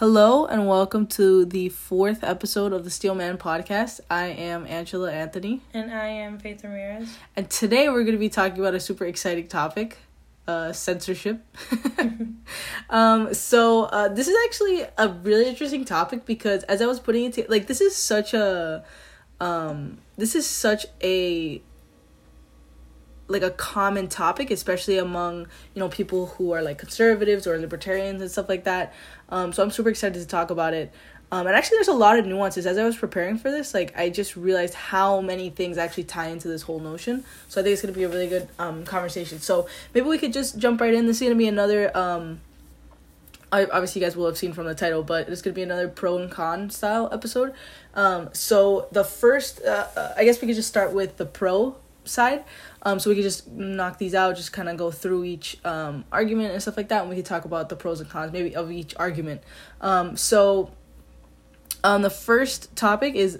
Hello and welcome to the fourth episode of the Steel Man Podcast. I am Angela Anthony. And I am Faith Ramirez. And today we're going to be talking about a super exciting topic, censorship. So this is actually a really interesting topic because as I was putting it together, like this is such a common topic, especially among, you know, people who are like conservatives or libertarians and stuff like that. So I'm super excited to talk about it. And actually there's a lot of nuances. As I was preparing for this, like I just realized how many things actually tie into this whole notion. So I think it's going to be a really good conversation. So maybe we could just jump right in. This is going to be another, obviously you guys will have seen from the title, but it's going to be another pro and con style episode. So the first, I guess we could just start with the pro side. So we could just knock these out, just kind of go through each argument and stuff like that, and we could talk about the pros and cons maybe of each argument. So the first topic is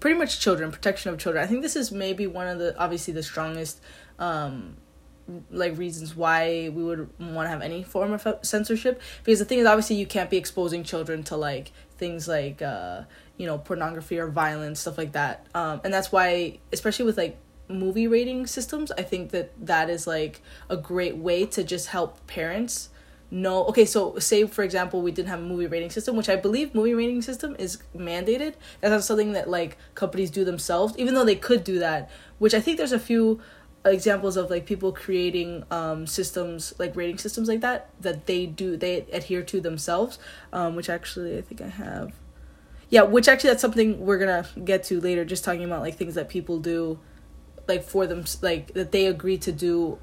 pretty much children, protection of children. I think this is maybe one of the obviously the strongest reasons why we would want to have any form of censorship, because the thing is obviously you can't be exposing children to like things like pornography or violence, stuff like that, and that's why, especially with like movie rating systems, I think that is like a great way to just help parents know. Okay, so say for example we didn't have a movie rating system, which I believe movie rating system is mandated. That's not something that like companies do themselves, even though they could do that, which I think there's a few examples of like people creating systems, like rating systems like that they adhere to themselves, which actually I think I have. Yeah, which actually that's something we're gonna get to later, just talking about like things that people do like for them, like that they agree to do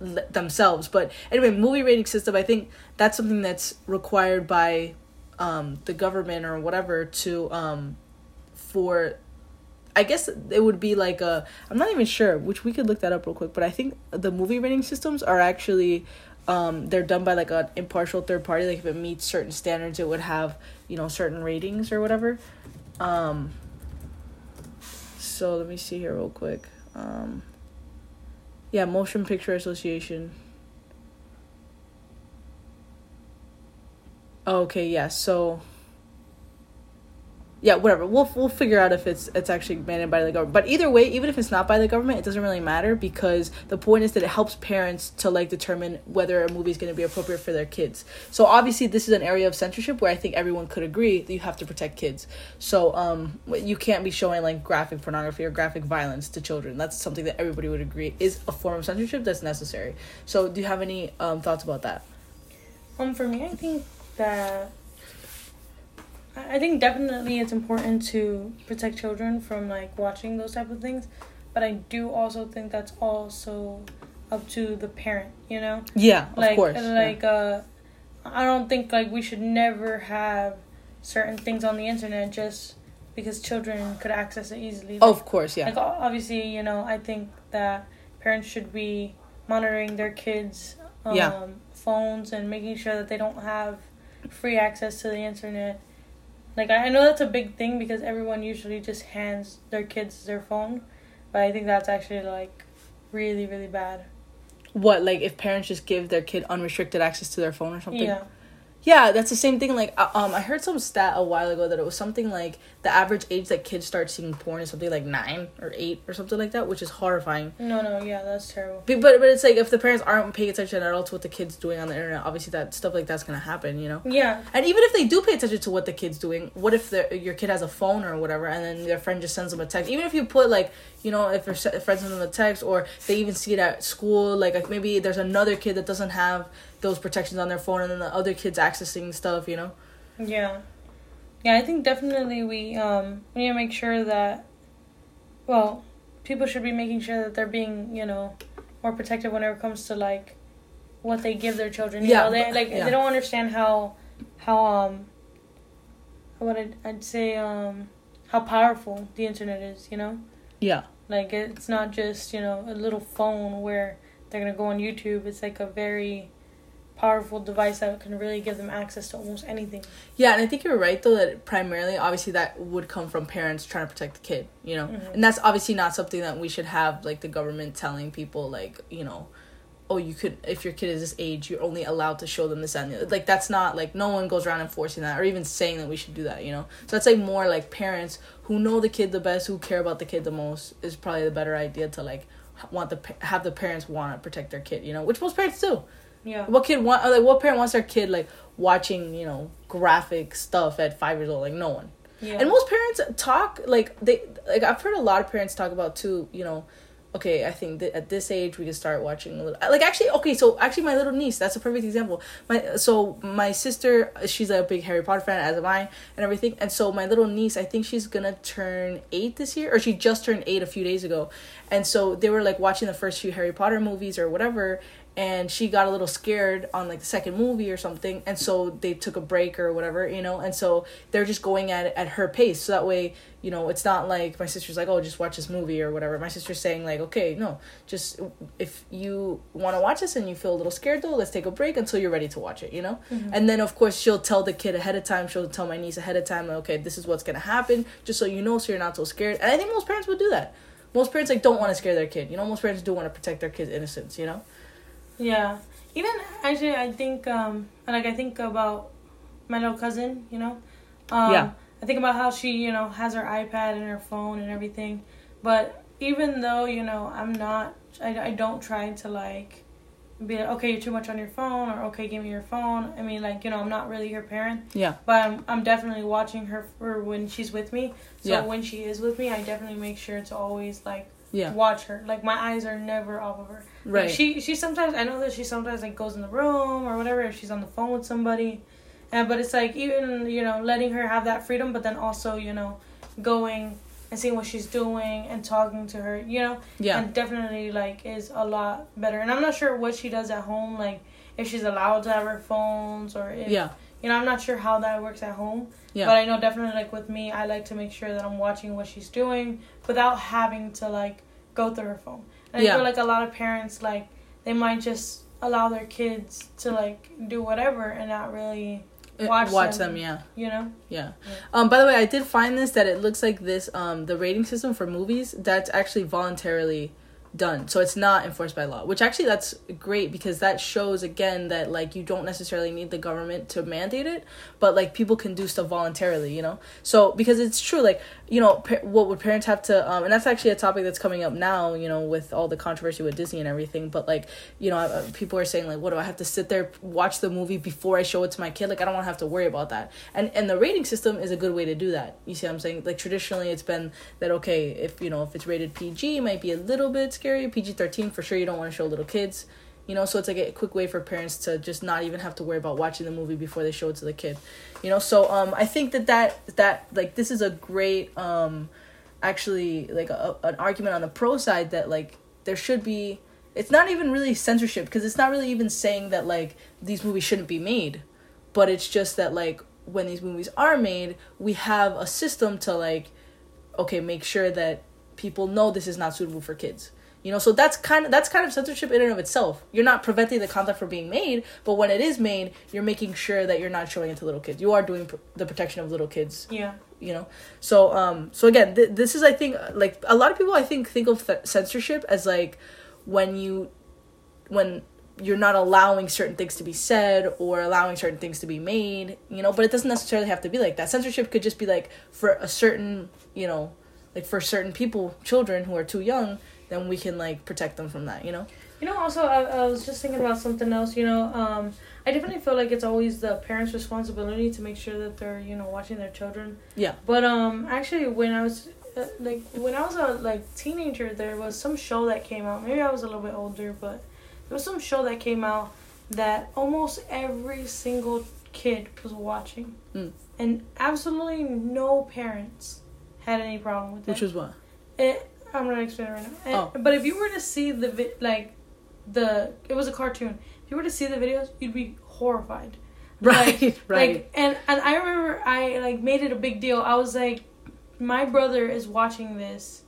themselves. But anyway, movie rating system, I think that's something that's required by the government or whatever to for, I guess it would be like a, I'm not even sure, which we could look that up real quick, but I think the movie rating systems are actually they're done by like an impartial third party. Like if it meets certain standards it would have, you know, certain ratings or whatever. So let me see here real quick. Motion Picture Association. Okay, yeah. So yeah, whatever. We'll figure out if it's actually mandated by the government. But either way, even if it's not by the government, it doesn't really matter, because the point is that it helps parents to like determine whether a movie is going to be appropriate for their kids. So obviously this is an area of censorship where I think everyone could agree that you have to protect kids. So you can't be showing like graphic pornography or graphic violence to children. That's something that everybody would agree is a form of censorship that's necessary. So do you have any thoughts about that? For me, I think that definitely it's important to protect children from, like, watching those type of things. But I do also think that's also up to the parent, you know? Yeah, like, of course. Like, yeah. I don't think, like, we should never have certain things on the internet just because children could access it easily. Like, of course, yeah. Like, obviously, you know, I think that parents should be monitoring their kids' phones and making sure that they don't have free access to the internet. Like, I know that's a big thing because everyone usually just hands their kids their phone, but I think that's actually, like, really, really bad. What, like, if parents just give their kid unrestricted access to their phone or something? Yeah. Yeah, that's the same thing. Like, I heard some stat a while ago that it was something like the average age that kids start seeing porn is something like 9 or 8 or something like that, which is horrifying. No, yeah, that's terrible. But it's like if the parents aren't paying attention at all to what the kid's doing on the internet, obviously that stuff like that's gonna happen, you know? Yeah. And even if they do pay attention to what the kid's doing, what if your kid has a phone or whatever, and then their friend just sends them a text? Even if you put like, you know, if your friend sends them a text, or they even see it at school, like maybe there's another kid that doesn't have those protections on their phone, and then the other kids accessing stuff, you know? Yeah, I think definitely we need to make sure that, well, people should be making sure that they're being, you know, more protective whenever it comes to, like, what they give their children. You know, they, like, yeah. They don't understand how powerful the internet is, you know? Yeah. Like, it's not just, you know, a little phone where they're gonna go on YouTube. It's, like, a very powerful device that can really give them access to almost anything. Yeah, and I think you're right, though, that primarily, obviously, that would come from parents trying to protect the kid, you know? Mm-hmm. And that's obviously not something that we should have, like, the government telling people, like, you know, oh, you could, if your kid is this age, you're only allowed to show them this and the other. Like, that's not, like, no one goes around enforcing that or even saying that we should do that, you know? So that's, like, more, like, parents who know the kid the best, who care about the kid the most is probably the better idea to, like, have the parents want to protect their kid, you know? Which most parents do. Yeah. What parent wants their kid, like, watching, you know, graphic stuff at 5 years old? Like, no one. Yeah. And most parents talk, like, I've heard a lot of parents talk about, too, you know, okay, I think at this age, we can start watching a little... Like, actually, okay, so actually my little niece, that's a perfect example. My sister, she's a big Harry Potter fan, as am I, and everything. And so my little niece, I think she's going to turn 8 this year, or she just turned 8 a few days ago. And so they were, like, watching the first few Harry Potter movies or whatever, and she got a little scared on, like, the second movie or something. And so they took a break or whatever, you know. And so they're just going at it at her pace. So that way, you know, it's not like my sister's like, oh, just watch this movie or whatever. My sister's saying, like, okay, no, just if you want to watch this and you feel a little scared, though, let's take a break until you're ready to watch it, you know. Mm-hmm. And then, of course, she'll tell the kid ahead of time. She'll tell my niece ahead of time, like, okay, this is what's going to happen, just so you know, so you're not so scared. And I think most parents would do that. Most parents, like, don't want to scare their kid. You know, most parents do want to protect their kid's innocence, you know. Yeah, even actually, I think I think about my little cousin, you know. Yeah. I think about how she, you know, has her iPad and her phone and everything, but even though, you know, I don't try to, like, be like, okay, you're too much on your phone, or okay, give me your phone. I mean, like, you know, I'm not really her parent. Yeah. But I'm definitely watching her for when she's with me. So yeah. When she is with me, I definitely make sure to always, like. Yeah. Watch her. Like, my eyes are never off of her. Right. Like, she sometimes, I know that she sometimes, like, goes in the room or whatever if she's on the phone with somebody. But it's like, even, you know, letting her have that freedom, but then also, you know, going and seeing what she's doing and talking to her, you know? Yeah. And definitely, like, is a lot better. And I'm not sure what she does at home, like, if she's allowed to have her phones or if... Yeah. You know, I'm not sure how that works at home. Yeah. But I know definitely, like, with me, I like to make sure that I'm watching what she's doing without having to, like, go through her phone. And yeah. I feel like a lot of parents, like, they might just allow their kids to, like, do whatever and not really watch them, yeah. You know? Yeah. By the way, I did find this, that it looks like this, the rating system for movies, that's actually voluntarily done. So it's not enforced by law, which actually that's great, because that shows again that, like, you don't necessarily need the government to mandate it, but, like, people can do stuff voluntarily, you know? So because it's true, like, you know, what would parents have to and that's actually a topic that's coming up now, you know, with all the controversy with Disney and everything, but, like, you know, people are saying, like, what do I have to sit there, watch the movie before I show it to my kid? Like, I don't want to have to worry about that. And the rating system is a good way to do that. You see what I'm saying? Like, traditionally it's been that, okay, if, you know, if it's rated PG, it might be a little bit scary. PG-13 for sure, you don't want to show little kids, you know. So it's like a quick way for parents to just not even have to worry about watching the movie before they show it to the kid, you know. So I think that like, this is a great actually, like, an argument on the pro side that, like, there should be, it's not even really censorship, because it's not really even saying that, like, these movies shouldn't be made, but it's just that, like, when these movies are made, we have a system to, like, okay, make sure that people know this is not suitable for kids. You know, so that's kind of censorship in and of itself. You're not preventing the content from being made, but when it is made, you're making sure that you're not showing it to little kids. You are doing the protection of little kids. Yeah. You know, so again, this is, I think, like, a lot of people, I think of censorship as, like, when you're not allowing certain things to be said or allowing certain things to be made. You know, but it doesn't necessarily have to be like that. Censorship could just be, like, for a certain, you know, like, for certain people, children who are too young. Then we can, like, protect them from that, you know? You know, also, I was just thinking about something else, you know. I definitely feel like it's always the parents' responsibility to make sure that they're, you know, watching their children. Yeah. But actually, when I was a teenager, there was some show that came out. Maybe I was a little bit older, but there was some show that came out that almost every single kid was watching. Mm. And absolutely no parents had any problem with it. Which is what? I'm not explaining right now. But if you were to see it was a cartoon. If you were to see the videos, you'd be horrified. Right, like, right. Like, and I remember I, like, made it a big deal. I was like, my brother is watching this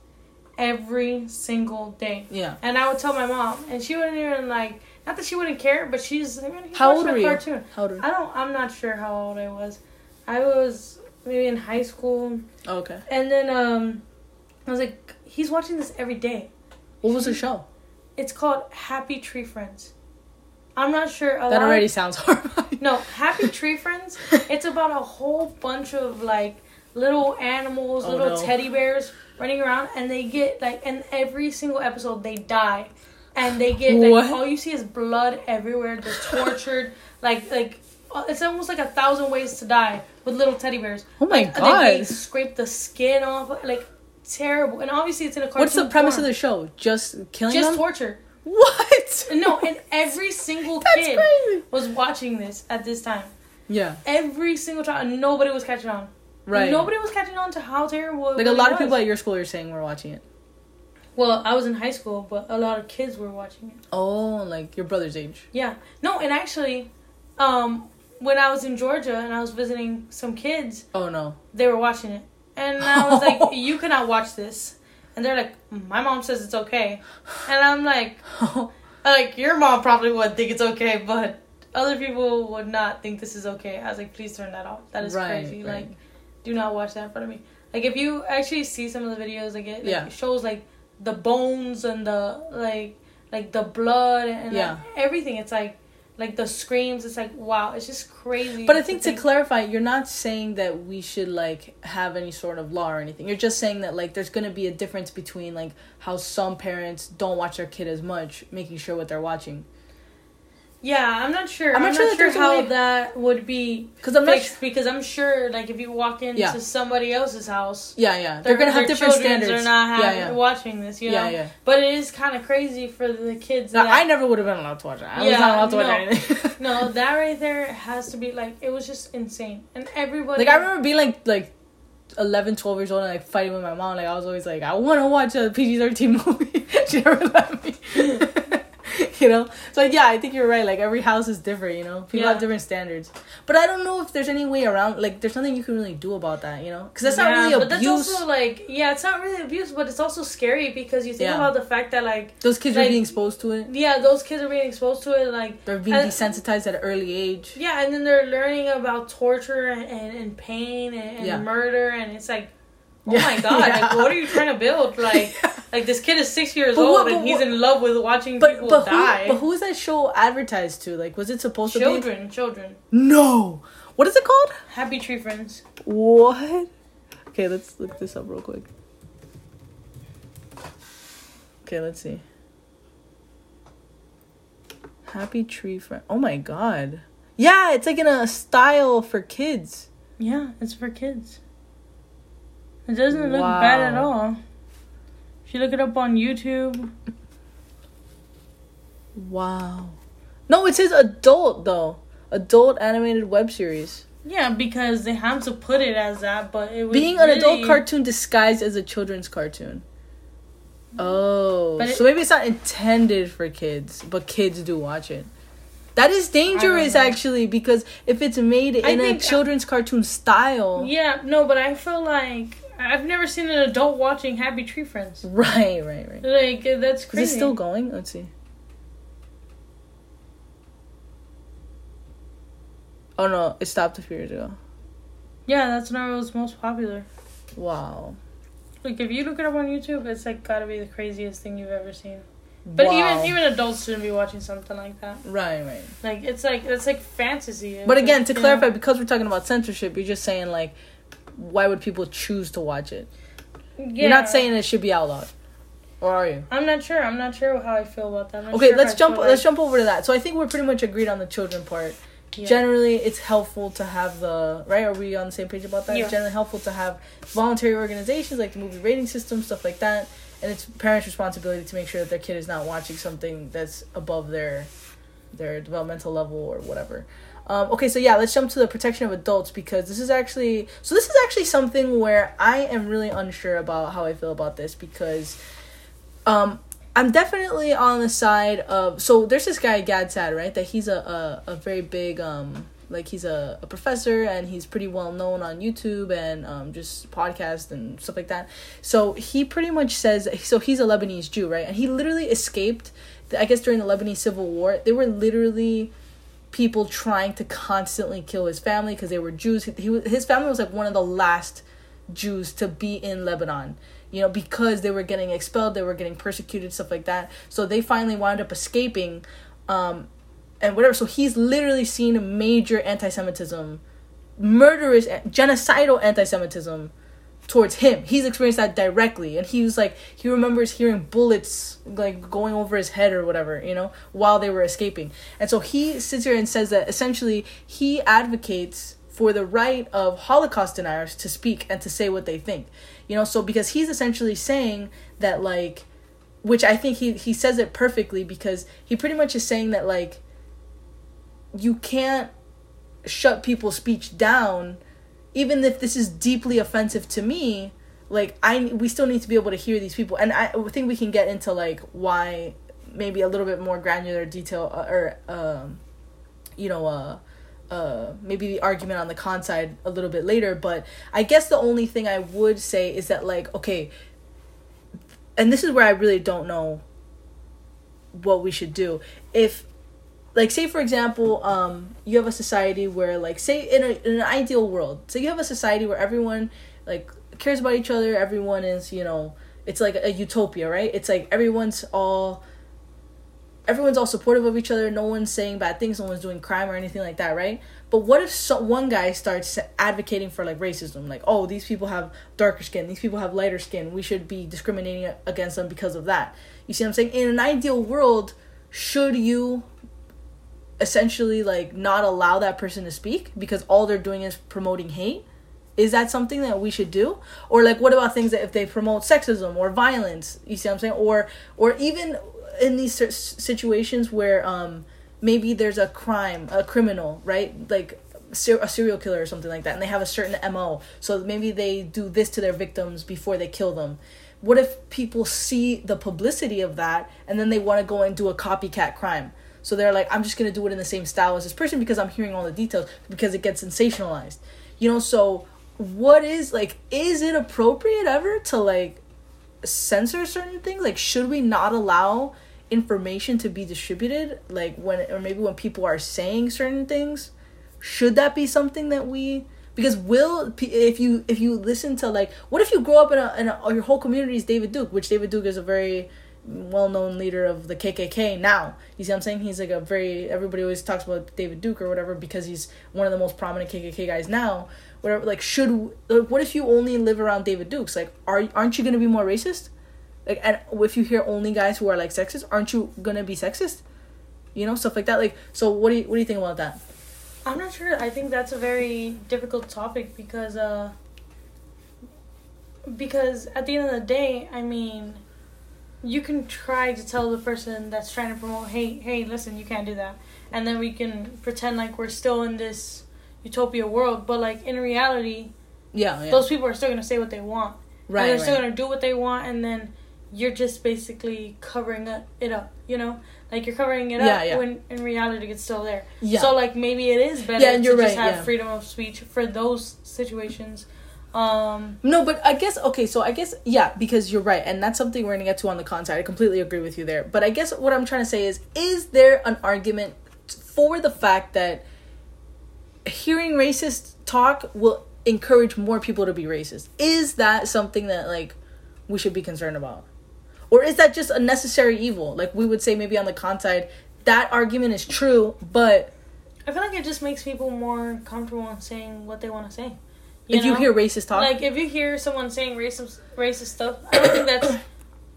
every single day. Yeah. And I would tell my mom, and she wouldn't even, like, not that she wouldn't care, but she's like, how old are you? Cartoon. How old are you? I'm not sure how old I was. I was maybe in high school. Oh, okay. And then I was like, he's watching this every day. What was the show? It's called Happy Tree Friends. I'm not sure. That already sounds horrifying. No, Happy Tree Friends. It's about a whole bunch of like little animals, teddy bears running around, and they get like, in every single episode they die, and they get like, all you see is blood everywhere. They're tortured, like. It's almost like 1,000 ways to die with little teddy bears. Oh my god! They scrape the skin off, like terrible. And obviously, it's in a cartoon. What's the premise of the show? Just killing them? Just torture. What? No, and every single kid was watching this at this time. Yeah. Every single child, and nobody was catching on. Right. Nobody was catching on to how terrible. Like a lot of people at your school are saying we're watching it. Well, I was in high school, but a lot of kids were watching it. Oh, like your brother's age. Yeah. No, and actually, when I was in Georgia and I was visiting some kids. Oh, no. They were watching it. And I was like, you cannot watch this. And they're like, my mom says it's okay. And I'm like, your mom probably would think it's okay, but other people would not think this is okay. I was like, please turn that off. That is crazy. Right. Like, do not watch that in front of me. Like, if you actually see some of the videos, like, it shows, like, the bones and the, like the blood and like, everything. It's like the screams, it's like, wow, it's just crazy. But I think to clarify, you're not saying that we should like have any sort of law or anything. You're just saying that like there's gonna be a difference between like how some parents don't watch their kid as much, making sure what they're watching. Yeah, I'm not sure. I'm not sure how that would be fixed because I'm sure like if you walk into somebody else's house, they're gonna have different standards. They're not watching this, you know. Yeah, yeah. But it is kind of crazy for the kids. Now, I never would have been allowed to watch it. I was not allowed to watch anything. No, that right there has to be like, it was just insane, and everybody. Like I remember being like 11, 12 years old and like fighting with my mom. Like I was always like, I want to watch a PG-13 movie. She never let me. You know? So, yeah, I think you're right. Like, every house is different, you know? People have different standards. But I don't know if there's any way around. Like, there's nothing you can really do about that, you know? Because that's not really abuse. But that's also, like... Yeah, it's not really abuse, but it's also scary because you think about the fact that, like... Those kids are being exposed to it. Yeah, those kids are being exposed to it, like... They're being desensitized at an early age. Yeah, and then they're learning about torture and pain and murder, and it's like... Oh my god! Yeah. Like, what are you trying to build? Like, like this kid is 6 years old and he's in love with watching people die. But who is that show advertised to? Like, was it supposed to be children? No. What is it called? Happy Tree Friends. What? Okay, let's look this up real quick. Okay, let's see. Happy Tree Friends. Oh my god! Yeah, it's like in a style for kids. Yeah, it's for kids. It doesn't look bad at all. If you look it up on YouTube. Wow. No, it says adult, though. Adult animated web series. Yeah, because they have to put it as that, but it was being an adult cartoon disguised as a children's cartoon. Oh. So maybe it's not intended for kids, but kids do watch it. That is dangerous, actually, because if it's made in a children's cartoon style... Yeah, no, but I feel like... I've never seen an adult watching Happy Tree Friends. Right. Like, that's crazy. Is it still going? Let's see. Oh, no. It stopped a few years ago. Yeah, that's when it was most popular. Wow. Like, if you look it up on YouTube, it's, like, gotta be the craziest thing you've ever seen. But even adults shouldn't be watching something like that. Right. Like, it's like... It's like fantasy. But again, to clarify, because we're talking about censorship, you're just saying, like... Why would people choose to watch it? Yeah. You're not saying it should be outlawed, or are you? I'm not sure how I feel about that. Okay, let's jump over to that. So I think we're pretty much agreed on the children part. Yeah. Generally, it's helpful to have Are we on the same page about that? Yeah. It's generally helpful to have voluntary organizations like the movie rating system, stuff like that, and it's parents' responsibility to make sure that their kid is not watching something that's above their developmental level or whatever. Okay, so yeah, let's jump to the protection of adults because this is actually something where I am really unsure about how I feel about this because I'm definitely on the side of... So there's this guy, Gad Saad, right? That he's a very big, he's a professor and he's pretty well known on YouTube and just podcasts and stuff like that. So he pretty much says... So he's a Lebanese Jew, right? And he literally escaped, I guess during the Lebanese Civil War. They were literally... people trying to constantly kill his family because they were Jews. His family was like one of the last Jews to be in Lebanon. you know, because they were getting expelled, they were getting persecuted, stuff like that. So they finally wound up escaping, and whatever. So he's literally seen major anti-Semitism, murderous, genocidal anti-Semitism towards him. He's experienced that directly. And he was like, he remembers hearing bullets like going over his head or whatever, you know, while they were escaping. And so he sits here and says that essentially he advocates for the right of Holocaust deniers to speak and to say what they think, you know. So because he's essentially saying that, like, which I think he says it perfectly, because he pretty much is saying that, like, you can't shut people's speech down, even if this is deeply offensive to me. Like, we still need to be able to hear these people. And I think we can get into, like, why maybe a little bit more granular detail, maybe the argument on the con side a little bit later. But I guess the only thing I would say is that, like, okay, and this is where I really don't know what we should do. If, like, say for example, you have a society where, like, say in an ideal world, so you have a society where everyone, like, cares about each other, everyone is, you know, it's like a utopia, right? It's like everyone's all supportive of each other. No one's saying bad things. No one's doing crime or anything like that, right? But what if one guy starts advocating for, like, racism? Like, oh, these people have darker skin. These people have lighter skin. We should be discriminating against them because of that. You see what I'm saying? In an ideal world, should you essentially, like, not allow that person to speak because all they're doing is promoting hate? Is that something that we should do? Or, like, what about things that if they promote sexism or violence? You see what I'm saying? Or even in these situations where maybe there's a crime, a criminal, right? Like a serial killer or something like that, and they have a certain MO. So maybe they do this to their victims before they kill them. What if people see the publicity of that and then they want to go and do a copycat crime? So they're like, I'm just going to do it in the same style as this person because I'm hearing all the details, because it gets sensationalized. You know, so what is, like, is it appropriate ever to, like, censor certain things? Like, should we not allow information to be distributed, like, when, or maybe when people are saying certain things? Should that be something that we, because if you listen to, like, what if you grow up in a your whole community is David Duke, which David Duke is a very well-known leader of the KKK now. You see what I'm saying? He's like everybody always talks about David Duke or whatever because he's one of the most prominent KKK guys now. Whatever, like, what if you only live around David Dukes? Like, aren't you going to be more racist? Like, and if you hear only guys who are, like, sexist, aren't you gonna be sexist? You know, stuff like that. Like, so what do you think about that? I'm not sure. I think that's a very difficult topic because at the end of the day, I mean, you can try to tell the person that's trying to promote, hey, listen, you can't do that. And then we can pretend like we're still in this utopia world, but, like, in reality, yeah. Those people are still gonna say what they want. Right. And they're still gonna do what they want, and then you're just basically covering it up, you know? Like, you're covering it up when in reality it's still there. Yeah. So, like, maybe it is better to just have freedom of speech for those situations. No, but I guess, okay, so I guess, yeah, because you're right. And that's something we're going to get to on the con side. I completely agree with you there. But I guess what I'm trying to say is there an argument for the fact that hearing racist talk will encourage more people to be racist? Is that something that, like, we should be concerned about? Or is that just a necessary evil? Like, we would say maybe on the con side, that argument is true, but I feel like it just makes people more comfortable in saying what they want to say. You hear racist talk? Like, if you hear someone saying racist stuff, I don't think that's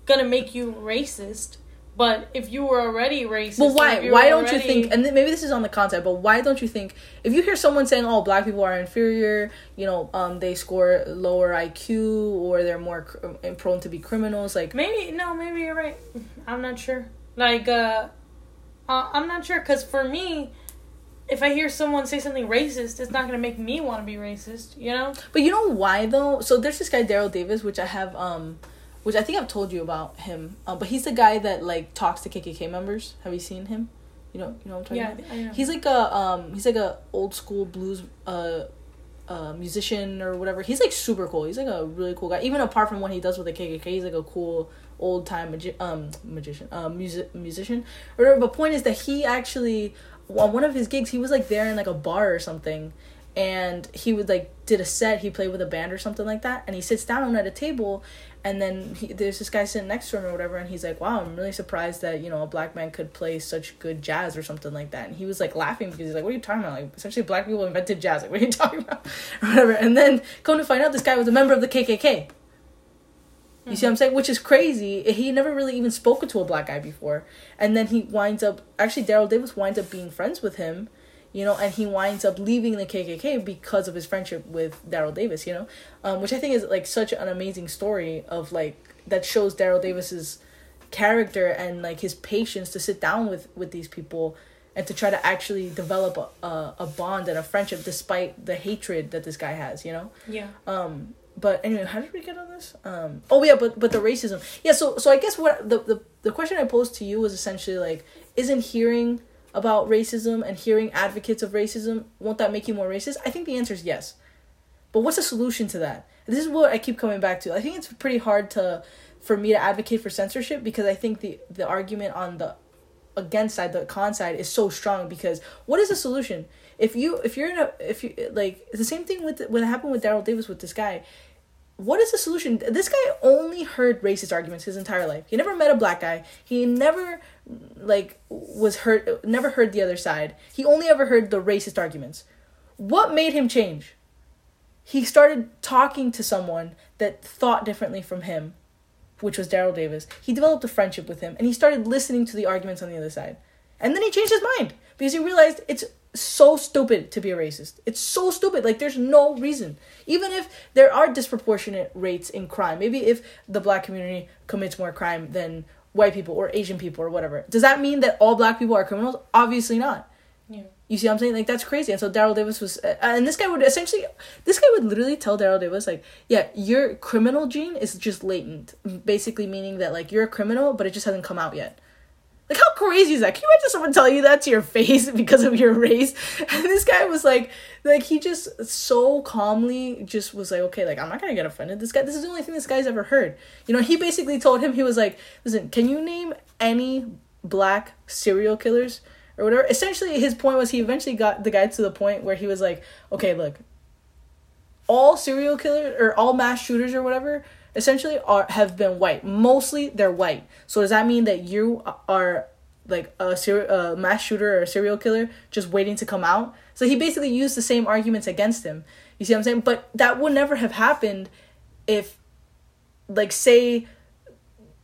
going to make you racist. But if you were already racist... Well, why? Why don't you think... And maybe this is on the concept, but why don't you think... If you hear someone saying, oh, black people are inferior, you know, they score lower IQ, or they're more prone to be criminals, like... Maybe you're right. I'm not sure. Like, I'm not sure, because for me, if I hear someone say something racist, it's not going to make me want to be racist, you know? But you know why, though? So there's this guy, Daryl Davis, which I have... Which I think I've told you about him. But he's the guy that, like, talks to KKK members. Have you seen him? You know what I'm talking about? Yeah, I know. He's like a old school blues musician or whatever. He's, like, super cool. He's, like, a really cool guy. Even apart from what he does with the KKK, he's, like, a cool old time musician or whatever. But point is that he actually, on one of his gigs, he was, like, there in, like, a bar or something. and he would, like, did a set, he played with a band or something like that, and he sits down at a table, and then there's this guy sitting next to him or whatever, and he's like, wow, I'm really surprised that, you know, a black man could play such good jazz or something like that, and he was, like, laughing because he's like, what are you talking about, like, essentially black people invented jazz, like, what are you talking about, or whatever, and then come to find out this guy was a member of the KKK, you see what I'm saying? Which is crazy. He never really even spoken to a black guy before. And then he winds up... Actually, Daryl Davis winds up being friends with him, you know, and he winds up leaving the KKK because of his friendship with Daryl Davis, you know? Which I think is, like, such an amazing story of, like, that shows Daryl Davis's character and, like, his patience to sit down with these people and to try to actually develop a bond and a friendship despite the hatred that this guy has, you know? Yeah. But anyway, how did we get on this? Oh yeah, but the racism. Yeah, so I guess what the question I posed to you was essentially like, isn't hearing about racism and hearing advocates of racism, won't that make you more racist? I think the answer is yes. But what's the solution to that? This is what I keep coming back to. I think it's pretty hard for me to advocate for censorship because I think the argument on the against side, the con side, is so strong because what is the solution? If you're like, it's the same thing with what happened with Daryl Davis with this guy. What is the solution? This guy only heard racist arguments his entire life. He never met a black guy. He never, like, never heard the other side. He only ever heard the racist arguments. What made him change? He started talking to someone that thought differently from him, which was Daryl Davis. He developed a friendship with him, and he started listening to the arguments on the other side. And then he changed his mind because he realized it's so stupid to be a racist. It's so stupid. Like, there's no reason. Even if there are disproportionate rates in crime, maybe if the black community commits more crime than white people or Asian people or whatever, does that mean that all black people are criminals? Obviously not. Yeah. You see what I'm saying? Like, that's crazy. And so Daryl Davis was... and this guy would literally tell Daryl Davis, like, yeah, your criminal gene is just latent. Basically meaning that, like, you're a criminal, but it just hasn't come out yet. Like, how crazy is that? Can you imagine someone telling you that to your face because of your race? And this guy was like, he just so calmly just was like, okay, like, I'm not going to get offended. This is the only thing this guy's ever heard. You know, he basically told him, he was like, listen, can you name any black serial killers or whatever? Essentially, his point was he eventually got the guy to the point where he was like, okay, look, all serial killers or all mass shooters or whatever essentially have been white. Mostly they're white. So does that mean that you are like a mass shooter or a serial killer just waiting to come out? So he basically used the same arguments against him. You see what I'm saying? But that would never have happened if, like, say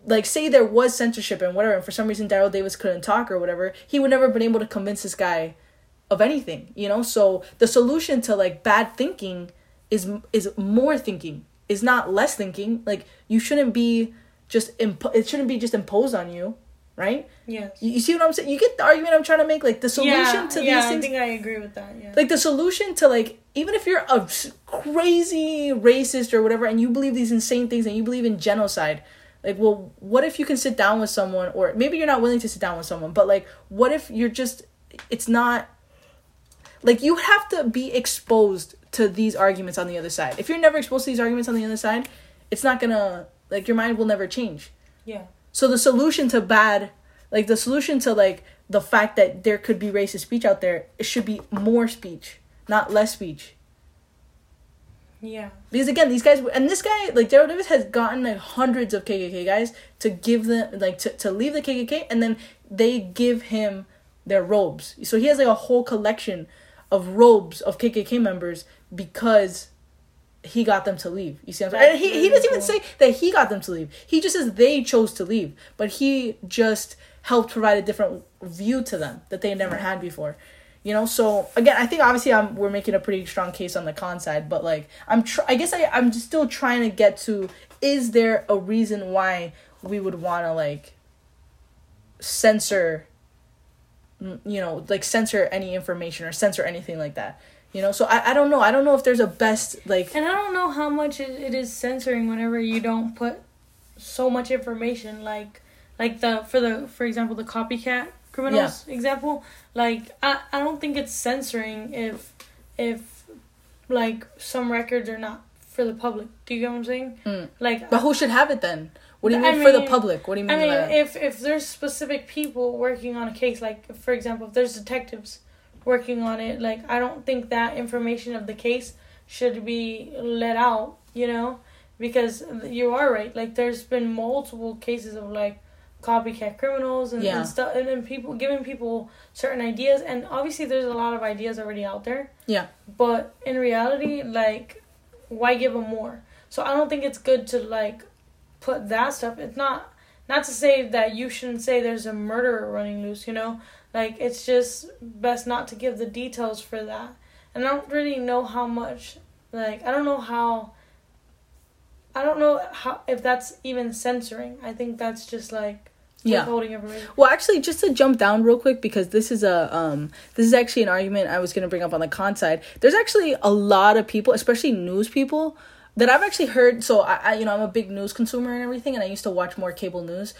there was censorship and whatever, and for some reason Daryl Davis couldn't talk or whatever. He would never have been able to convince this guy of anything, you know? So the solution to, like, bad thinking is more thinking. Is not less thinking. Like, you shouldn't be just it shouldn't be just imposed on you, right? Yes. You see what I'm saying? You get the argument I'm trying to make? Like, the solution to these things... Yeah, I think I agree with that, yeah. Like, the solution to, like, even if you're a crazy racist or whatever, and you believe these insane things, and you believe in genocide, like, well, what if you can sit down with someone, or maybe you're not willing to sit down with someone, but, like, what if you're just... It's not... Like, you have to be exposed to these arguments on the other side. If you're never exposed to these arguments on the other side, it's not gonna, like, your mind will never change. Yeah. So the solution to the fact that there could be racist speech out there, it should be more speech, not less speech. Yeah. Because again, these guys, and this guy, like, Daryl Davis has gotten, like, hundreds of KKK guys to give them, like, to leave the KKK, and then they give him their robes. So he has, like, a whole collection of robes of KKK members because he got them to leave. You see what I'm saying? And he doesn't even say that he got them to leave. He just says they chose to leave. But he just helped provide a different view to them that they never had before. You know, so again, I think obviously we're making a pretty strong case on the con side, but, like, I'm just still trying to get to, is there a reason why we would want to, like, censor, you know, like, censor any information or censor anything like that, you know? So I don't know. I don't know if there's a best, like... And I don't know how much it is censoring whenever you don't put so much information, like for example, the copycat criminals example. Like, I don't think it's censoring if like, some records are not for the public. Do you get what I'm saying? Mm. Like, but who should have it then? What do you mean, for the public? What do you mean? I mean, if there's specific people working on a case, like, for example, if there's detectives working on it. Like, I don't think that information of the case should be let out, you know, because you are right. Like, there's been multiple cases of, like, copycat criminals and, yeah. and stuff, and then people giving people certain ideas, and obviously there's a lot of ideas already out there, yeah, but in reality, like, why give them more? So I don't think it's good to, like, put that stuff. It's not to say that you shouldn't say there's a murderer running loose, you know, like, it's just best not to give the details for that. And I don't really know how much, like, I don't know if that's even censoring. I think that's just like withholding information. Well, actually, just to jump down real quick, because this is actually an argument I was going to bring up on the con side. There's actually a lot of people, especially news people, that I've actually heard. So I you know, I'm a big news consumer and everything, and I used to watch more cable news.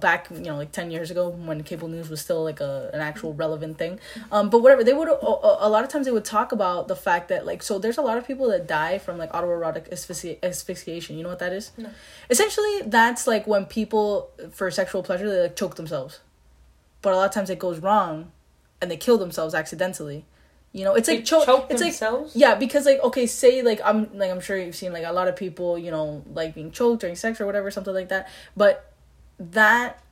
Back like 10 years ago, when cable news was still like an actual relevant thing. But whatever, they would a lot of times they would talk about the fact that, like, so there's a lot of people that die from, like, autoerotic asphyxiation. You know what that is? No. Essentially, that's like when people, for sexual pleasure, they, like, choke themselves. But a lot of times it goes wrong, and they kill themselves accidentally. You know, it's like choke it's themselves? Like, yeah, because, like, okay, say, like, I'm sure you've seen, like, a lot of people, you know, like, being choked during sex or whatever, something like that. But that,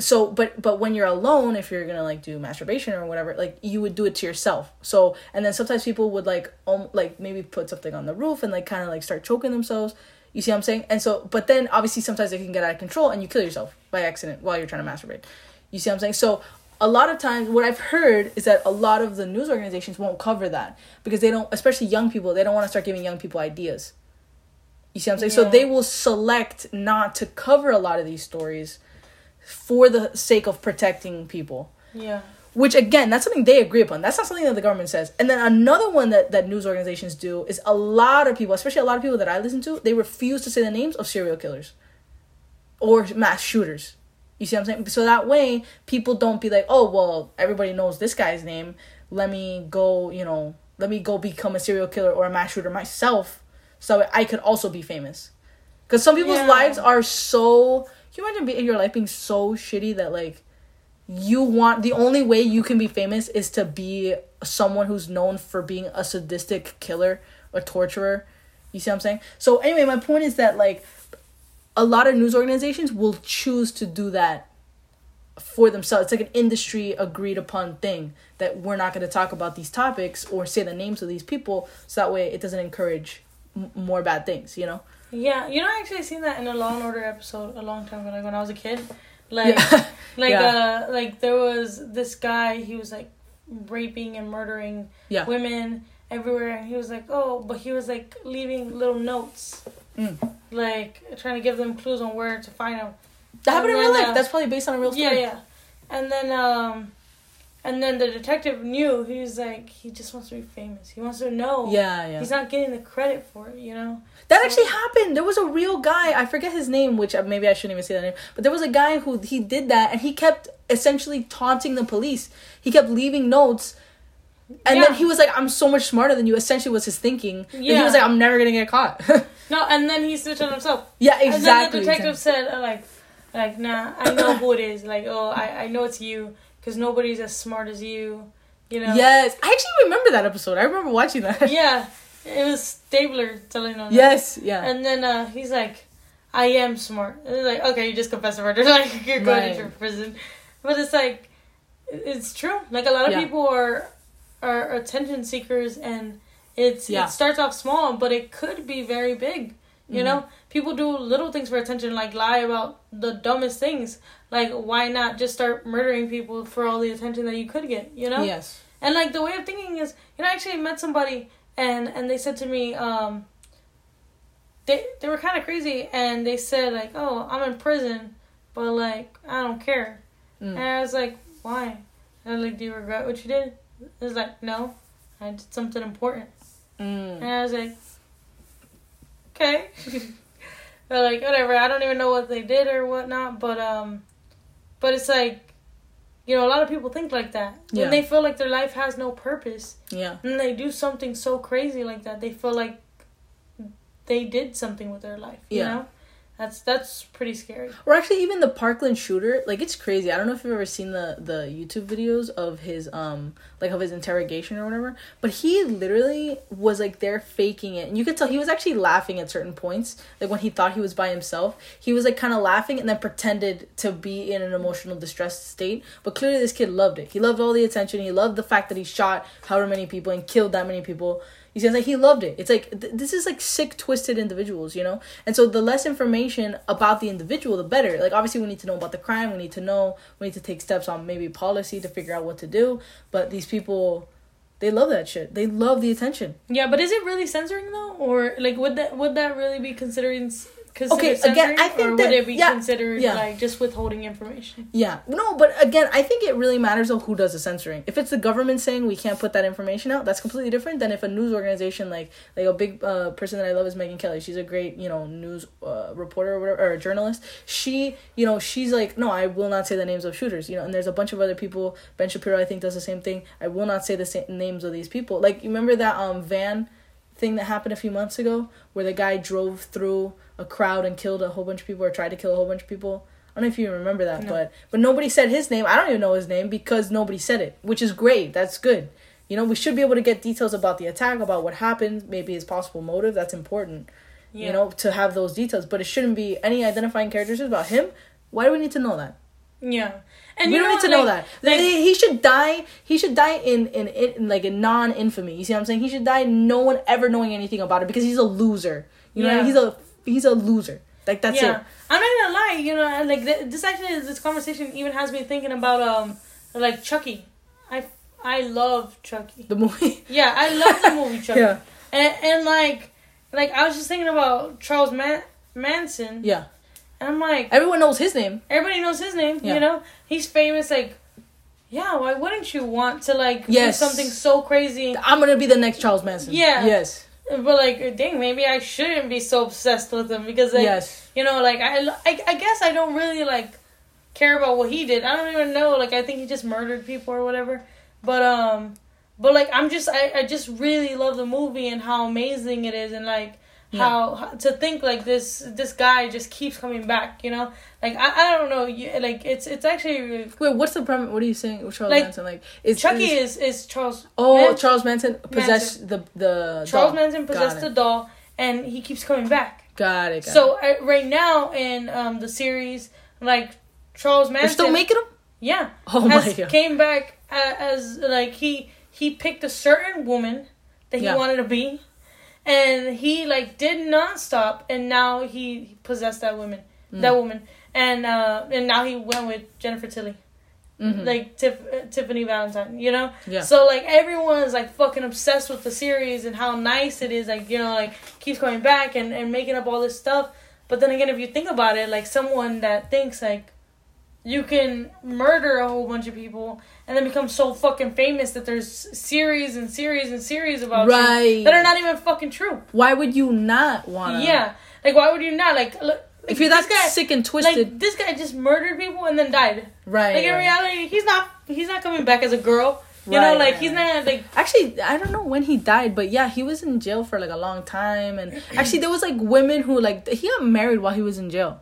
so, but when you're alone, if you're gonna, like, do masturbation or whatever, like, you would do it to yourself. So, and then sometimes people would, like, maybe put something on the roof and, like, kind of, like, start choking themselves. You see what I'm saying? And so, but then, obviously, sometimes it can get out of control and you kill yourself by accident while you're trying to masturbate. You see what I'm saying? So, a lot of times, what I've heard is that a lot of the news organizations won't cover that because they don't, especially young people, they don't want to start giving young people ideas. You see what I'm saying? Yeah. So they will select not to cover a lot of these stories for the sake of protecting people. Yeah. Which, again, that's something they agree upon. That's not something that the government says. And then another one that news organizations do is a lot of people, especially a lot of people that I listen to, they refuse to say the names of serial killers or mass shooters. You see what I'm saying? So that way, people don't be like, oh, well, everybody knows this guy's name. Let me go become a serial killer or a mass shooter myself so I could also be famous. Because some people's lives are so... Can you imagine your life being so shitty that, like, you want... The only way you can be famous is to be someone who's known for being a sadistic killer, a torturer. You see what I'm saying? So anyway, my point is that, like... A lot of news organizations will choose to do that for themselves. It's like an industry agreed upon thing that we're not going to talk about these topics or say the names of these people. So that way it doesn't encourage more bad things, you know? Yeah. You know, I actually seen that in a Law & Order episode a long time ago, like when I was a kid. Like, yeah. Like there was this guy, he was like raping and murdering women everywhere. And he was like, oh, but he was like leaving little notes. Mm. Like, trying to give them clues on where to find them. That happened in real life. That's probably based on a real story. Yeah. And then the detective knew. He was like, he just wants to be famous. He wants to know. Yeah. He's not getting the credit for it, you know? That actually happened. There was a real guy. I forget his name, which maybe I shouldn't even say that name. But there was a guy who, he did that, and he kept essentially taunting the police. He kept leaving notes. And then he was like, I'm so much smarter than you, essentially was his thinking. Yeah. He was like, I'm never going to get caught. No, and then he switched on himself. Yeah, exactly. And then the detective said, like, nah, I know who it is. Like, oh, I know it's you, because nobody's as smart as you, you know? Yes. I actually remember that episode. I remember watching that. Yeah. It was Stabler telling on that. Yeah. And then he's like, I am smart. And they're like, okay, you just confessed to murder. Like, you're going to prison. But it's like, it's true. Like, a lot of people are attention seekers, and it starts off small, but it could be very big. You know, people do little things for attention, like lie about the dumbest things. Like, why not just start murdering people for all the attention that you could get? You know, yes. And like the way of thinking is, you know, I actually met somebody, and they said to me, they were kind of crazy, and they said like, oh, I'm in prison, but like I don't care. And I was like, why? And I was like, do you regret what you did? It was like, no, I did something important. And I was like, okay. But like, whatever, I don't even know what they did or whatnot, but it's like, you know, a lot of people think like that. When they feel like their life has no purpose. Yeah. And they do something so crazy like that, they feel like they did something with their life, you know? That's pretty scary. Or actually, even the Parkland shooter, like, it's crazy. I don't know if you've ever seen the YouTube videos of his, like, of his interrogation or whatever, but he literally was, like, there faking it. And you could tell he was actually laughing at certain points. Like, when he thought he was by himself, he was, like, kind of laughing and then pretended to be in an emotional distress state. But clearly this kid loved it. He loved all the attention. He loved the fact that he shot however many people and killed that many people. You see, like, he loved it. It's like, this is like sick, twisted individuals, you know? And so the less information about the individual, the better. Like, obviously we need to know about the crime. We need to take steps on maybe policy to figure out what to do. But these people, they love that shit. They love the attention. Yeah, but is it really censoring though? Or like, would that really be considered censoring? Again, I think, or that, would it be considered like just withholding information? Yeah. No, but again, I think it really matters of who does the censoring. If it's the government saying we can't put that information out, that's completely different than if a news organization like a big person that I love is Megyn Kelly. She's a great, you know, news reporter or whatever, or a journalist. She, you know, she's like, no, I will not say the names of shooters, you know, and there's a bunch of other people. Ben Shapiro, I think, does the same thing. I will not say the names of these people. Like, you remember that van thing that happened a few months ago where the guy drove through a crowd and killed a whole bunch of people, or tried to kill a whole bunch of people? I don't know if you remember that. No. But nobody said his name. I don't even know his name because nobody said it, which is great. That's good. You know, we should be able to get details about the attack, about what happened, maybe his possible motive. That's important, you know, to have those details. But it shouldn't be any identifying characteristics about him. Why do we need to know that? Yeah. And we don't need to know that. Like, he should die. He should die in like a non-infamy. You see what I'm saying? He should die no one ever knowing anything about it, because he's a loser. You know what I mean? He's a loser. Like, that's it. I'm not gonna lie, you know, like, this conversation even has me thinking about, like, Chucky. I love Chucky. The movie? Yeah, I love the movie Chucky. Yeah. And like, I was just thinking about Charles Manson. Yeah. And I'm like... Everybody knows his name, you know? He's famous, like... Yeah, why wouldn't you want to, like, do something so crazy? I'm gonna be the next Charles Manson. Yeah. Yes. But, like, dang, maybe I shouldn't be so obsessed with him, because, like... Yes. You know, like, I guess I don't really, like, care about what he did. I don't even know. Like, I think he just murdered people or whatever. But, like, I'm just... I just really love the movie and how amazing it is, and, like... How to think, like, this guy just keeps coming back, you know? Like, I don't know, like, it's actually... Wait, what's the premise? What are you saying with Charles Manson? Like, Chucky is Charles... Oh, Manson. Charles Manson possessed the Charles doll. Manson possessed the doll, and he keeps coming back. Got it. So, right now, in the series, like, Charles Manson... They're still making him? Yeah. Oh, my God. Came back as, like, he picked a certain woman that he wanted to be. And he, like, did nonstop, and now he possessed that woman, and now he went with Jennifer Tilly, like Tiffany Valentine, you know. Yeah. So, like, everyone is, like, fucking obsessed with the series and how nice it is, like, you know, like, keeps going back and making up all this stuff. But then again, if you think about it, like, someone that thinks, like, you can murder a whole bunch of people and then become so fucking famous that there's series and series and series about you that are not even fucking true. Why would you not want to? Yeah. Like, why would you not? Like, look, if you're that guy, sick and twisted. Like, this guy just murdered people and then died. Right. Like, in reality, he's not coming back as a girl. You know, like, he's not, like... Actually, I don't know when he died, but, yeah, he was in jail for, like, a long time. And actually, there was, like, women who, like... He got married while he was in jail.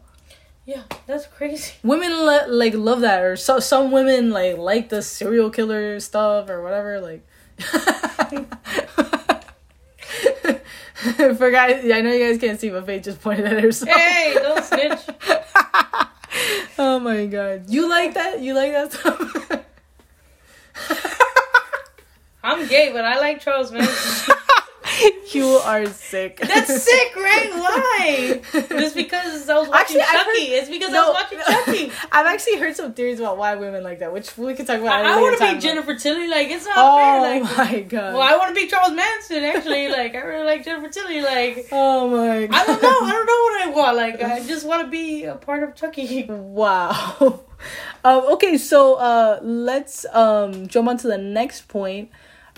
Yeah, that's crazy. Women, like, love that. Or so, some women, like the serial killer stuff or whatever. Like, for guys, I know you guys can't see, but Faith just pointed at herself. Hey, don't snitch. Oh, my God. You like that? You like that stuff? I'm gay, but I like Charles Manson. You are sick. That's sick, right? Why? Just because I was watching Chucky. It's because I was watching Chucky. I've actually heard some theories about why women like that, which we can talk about. I want to be Jennifer Tilly. Like, it's not fair. Oh, my God. Well, I want to be Charles Manson, actually. Like, I really like Jennifer Tilly. Like, oh, my God. I don't know what I want. Like, I just want to be a part of Chucky. Wow. Okay, so let's jump on to the next point.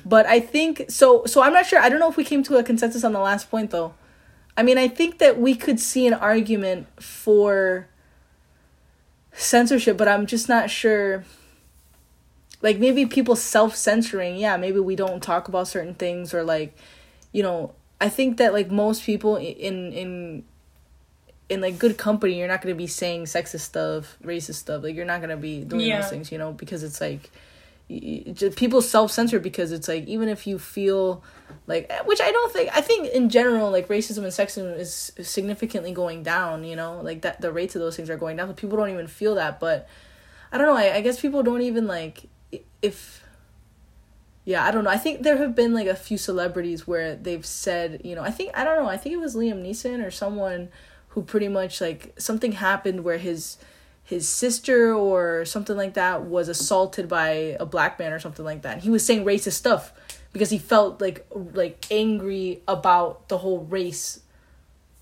But I think, so I'm not sure. I don't know if we came to a consensus on the last point, though. I mean, I think that we could see an argument for censorship, but I'm just not sure. Like, maybe people self-censoring. Yeah, maybe we don't talk about certain things, or, like, you know, I think that, like, most people in in like good company, you're not going to be saying sexist stuff, racist stuff. Like, you're not going to be doing those things, you know, because it's like people self-censor, because it's like, even if you feel like, which I think in general, like, racism and sexism is significantly going down, you know, like that the rates of those things are going down, but people don't even feel that. But I don't know, I guess people don't even like, if, yeah, I don't know. I think there have been like a few celebrities where they've said, you know, I think it was Liam Neeson or someone who pretty much like something happened where his sister or something like that was assaulted by a black man or something like that. And he was saying racist stuff because he felt like angry about the whole race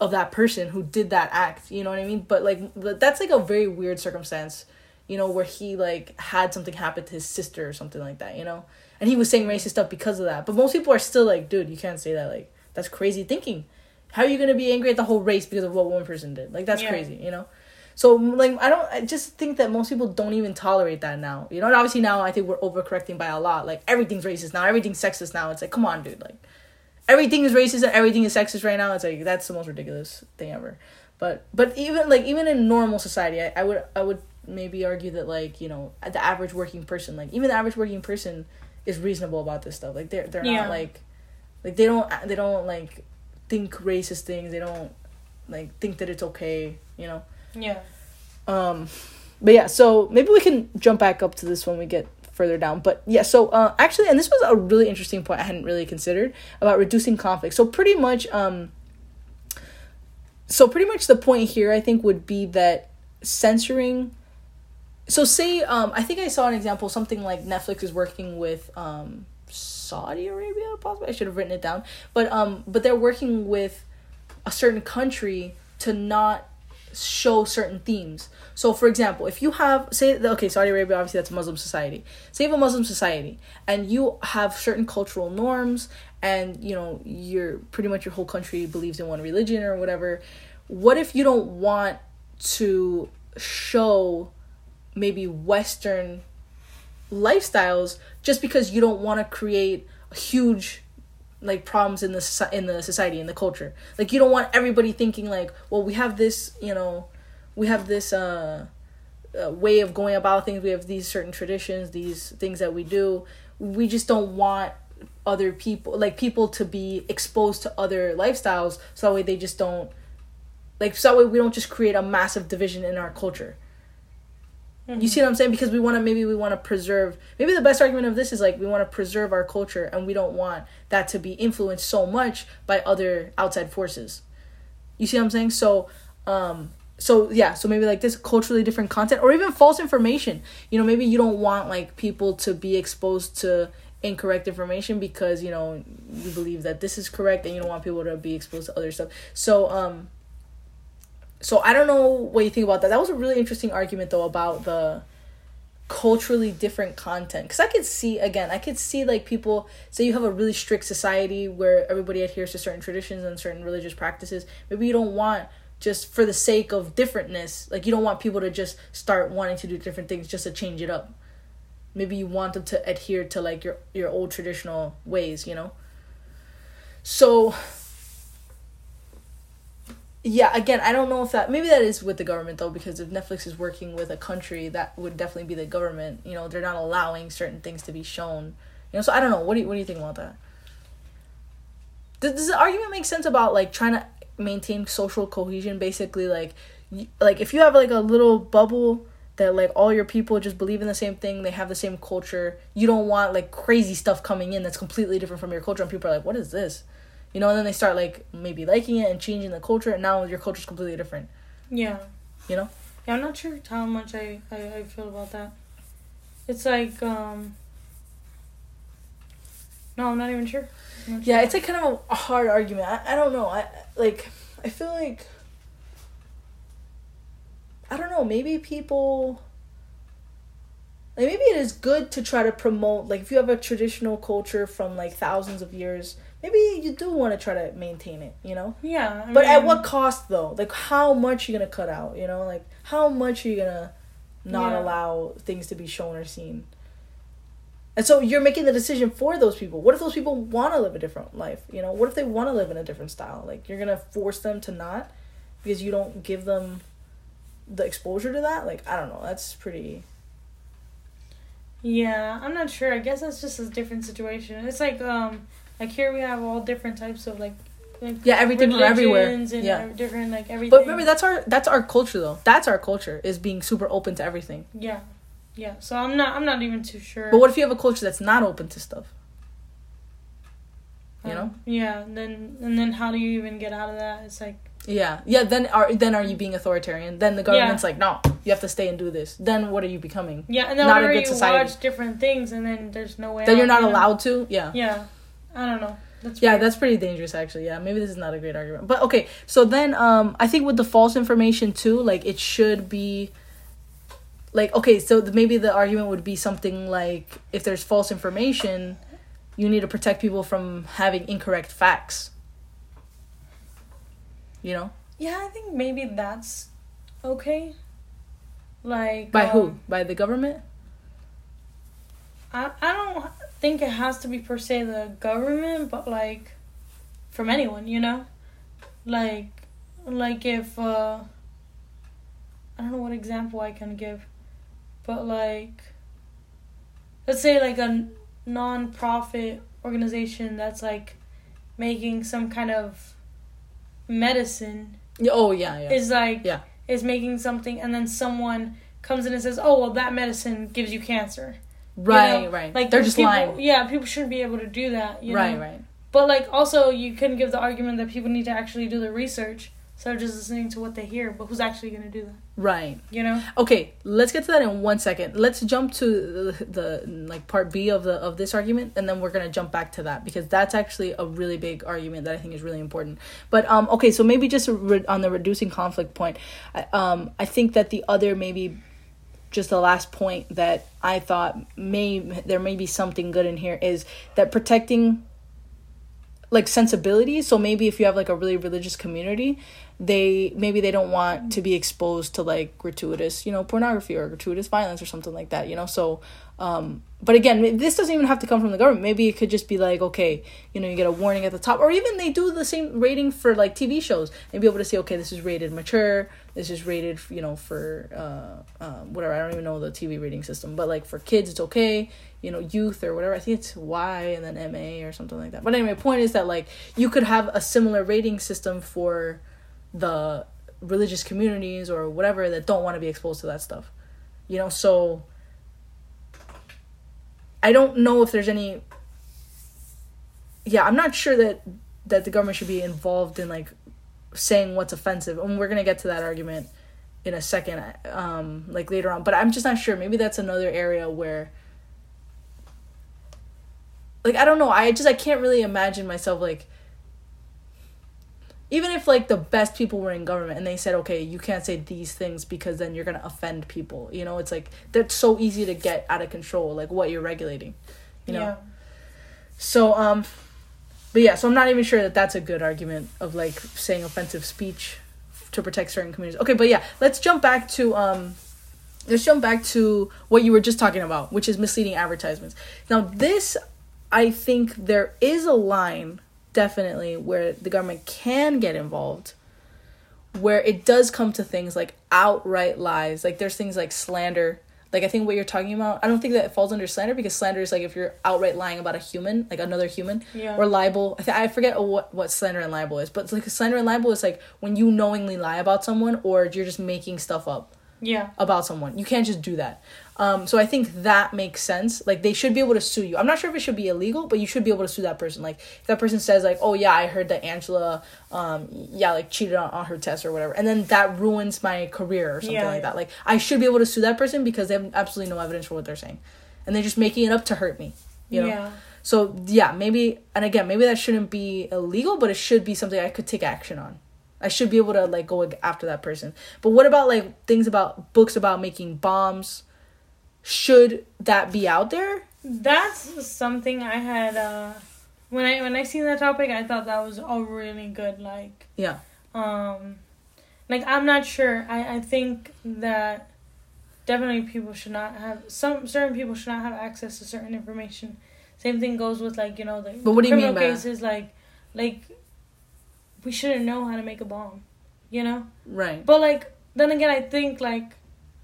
of that person who did that act, you know what I mean? But like, that's like a very weird circumstance, you know, where he like had something happen to his sister or something like that, you know? And he was saying racist stuff because of that. But most people are still like, dude, you can't say that. Like, that's crazy thinking. How are you going to be angry at the whole race because of what one person did? Like, that's crazy, you know? So, like, I just think that most people don't even tolerate that now. You know, and obviously now I think we're overcorrecting by a lot. Like, everything's racist now. Everything's sexist now. It's like, come on, dude. Like, everything is racist and everything is sexist right now. It's like, that's the most ridiculous thing ever. But even in normal society, I would maybe argue that, like, you know, the average working person, like, even the average working person is reasonable about this stuff. Like, they're not, like, they don't, like, think racist things. They don't, like, think that it's okay, you know? Yeah. But yeah, so maybe we can jump back up to this when we get further down. But yeah, so actually, and this was a really interesting point I hadn't really considered about reducing conflict. So pretty much the point here, I think, would be that censoring. So say, I think I saw an example, something like Netflix is working with Saudi Arabia, possibly. I should have written it down. But they're working with a certain country to not show certain themes. So for example, if you have, say, okay, Saudi Arabia, obviously that's a Muslim society. Say you have a Muslim society and you have certain cultural norms and, you know, you're pretty much your whole country believes in one religion or whatever. What if you don't want to show maybe Western lifestyles just because you don't want to create a huge like problems in the society, in the culture? Like, you don't want everybody thinking like, well, we have this, you know, way of going about things, we have these certain traditions, these things that we do. We just don't want other people, like, people to be exposed to other lifestyles, so that way they just don't, like, so that way we don't just create a massive division in our culture. Mm-hmm. You see what I'm saying? Because we want to preserve, maybe the best argument of this is like, we want to preserve our culture and we don't want that to be influenced so much by other outside forces. You see what I'm saying? So maybe like this culturally different content or even false information. You know, maybe you don't want like people to be exposed to incorrect information because, you know, you believe that this is correct and you don't want people to be exposed to other stuff. So I don't know what you think about that. That was a really interesting argument, though, about the culturally different content. Because I could see, like, people, say you have a really strict society where everybody adheres to certain traditions and certain religious practices. Maybe you don't want, just for the sake of differentness, like, you don't want people to just start wanting to do different things just to change it up. Maybe you want them to adhere to, like, your old traditional ways, you know? So... yeah, again, I don't know if that... maybe that is with the government, though, because if Netflix is working with a country, that would definitely be the government. You know, they're not allowing certain things to be shown. You know, so I don't know. What do you think about that? Does the argument make sense about, like, trying to maintain social cohesion? Basically, like if you have, like, a little bubble that, like, all your people just believe in the same thing, they have the same culture, you don't want, like, crazy stuff coming in that's completely different from your culture, and people are like, what is this? You know, and then they start, like, maybe liking it and changing the culture, and now your culture's completely different. Yeah. You know? Yeah, I'm not sure how much I feel about that. It's like, no, I'm not even sure. Yeah, it's, like, kind of a hard argument. I don't know. I feel like... I don't know. Maybe people... like, maybe it is good to try to promote... like, if you have a traditional culture from, like, thousands of years... maybe you do want to try to maintain it, you know? Yeah. But at what cost, though? Like, how much are you going to cut out, you know? Like, how much are you going to not allow things to be shown or seen? And so you're making the decision for those people. What if those people want to live a different life, you know? What if they want to live in a different style? Like, you're going to force them to not? because you don't give them the exposure to that. Like, I don't know. That's pretty... Yeah, I'm not sure. I guess that's just a different situation. It's like here we have all different types of like yeah, everything from everywhere. And yeah, different like everything. But remember, that's our culture though. That's our culture, is being super open to everything. Yeah, yeah. So I'm not even too sure. But what if you have a culture that's not open to stuff? You know. Yeah. Then how do you even get out of that? It's like. Yeah. Yeah. Then are you being authoritarian? Then the government's like, no, you have to stay and do this. Then what are you becoming? Yeah, and then not whenever you watch different things, and then there's no way. Then you're not allowed to. Yeah. Yeah, I don't know. That's pretty dangerous, actually. Yeah, maybe this is not a great argument, but okay. So then, I think with the false information too, like it should be, like okay. So maybe the argument would be something like, if there's false information, you need to protect people from having incorrect facts. You know? Yeah, I think maybe that's okay. Like... By who? By the government? I don't think it has to be per se the government, but, like, from anyone, you know? Like if... I don't know what example I can give, but, like... Let's say, like, a non-profit organization that's, like, making some kind of... medicine. Oh yeah, yeah. Is like, yeah, is making something, and then someone comes in and says, "Oh well, that medicine gives you cancer." Right, you know? Right. Like they're just people, lying. Yeah, people shouldn't be able to do that. You right, know? Right. But like, also, you couldn't give the argument that people need to actually do the research, so they're just listening to what they hear. But who's actually going to do that? Right. You know. Okay, let's get to that in 1 second. Let's jump to the like part B of this argument, and then we're gonna jump back to that, because that's actually a really big argument that I think is really important. But okay, so maybe just on the reducing conflict point, I think that the other, maybe just the last point that I thought there may be something good in here, is that protecting like sensibility. So maybe if you have like a really religious community, they don't want to be exposed to like gratuitous, you know, pornography or gratuitous violence or something like that, you know. So but again, this doesn't even have to come from the government. Maybe it could just be like, okay, you know, you get a warning at the top, or even they do the same rating for like TV shows and be able to say, okay, this is rated mature, this is rated, you know, for whatever, I don't even know the TV rating system, but like for kids it's okay, you know, youth or whatever. I think it's Y and then MA or something like that. But anyway, point is that like you could have a similar rating system for the religious communities or whatever that don't want to be exposed to that stuff, you know. So I don't know if there's any, yeah, I'm not sure that the government should be involved in like saying what's offensive, and we're gonna get to that argument in a second, like later on. But I'm just not sure, maybe that's another area where like, I don't know, I can't really imagine myself like, even if, like, the best people were in government and they said, okay, you can't say these things because then you're going to offend people. You know, it's like, that's so easy to get out of control, like, what you're regulating, you know? Yeah. So, but yeah, so I'm not even sure that that's a good argument of, like, saying offensive speech to protect certain communities. Okay, but yeah, let's jump back to what you were just talking about, which is misleading advertisements. Now, this, I think there is a line... definitely where the government can get involved, where it does come to things like outright lies. Like there's things like slander. Like I think what you're talking about, I don't think that it falls under slander, because slander is like if you're outright lying about a human, like another human, yeah. Or libel. I forget what slander and libel is, but like slander and libel is like when you knowingly lie about someone or you're just making stuff up. Yeah. About someone. You can't just do that. So I think that makes sense. Like, they should be able to sue you. I'm not sure if it should be illegal, but you should be able to sue that person. Like, if that person says, like, oh, yeah, I heard that Angela, like, cheated on her test or whatever. And then that ruins my career or something like that. Like, I should be able to sue that person because they have absolutely no evidence for what they're saying. And they're just making it up to hurt me, you know? Yeah. So, yeah, maybe... And again, maybe that shouldn't be illegal, but it should be something I could take action on. I should be able to, like, go after that person. But what about, like, things about books about making bombs... Should that be out there? That's something I had when I seen that topic, I thought that was all really good. Like, yeah, like I'm not sure. I think that definitely people should not have certain people should not have access to certain information. Same thing goes with like, you know, the but what do you mean by criminal cases? Like we shouldn't know how to make a bomb. you know? Right. But, like, then again, I think, like,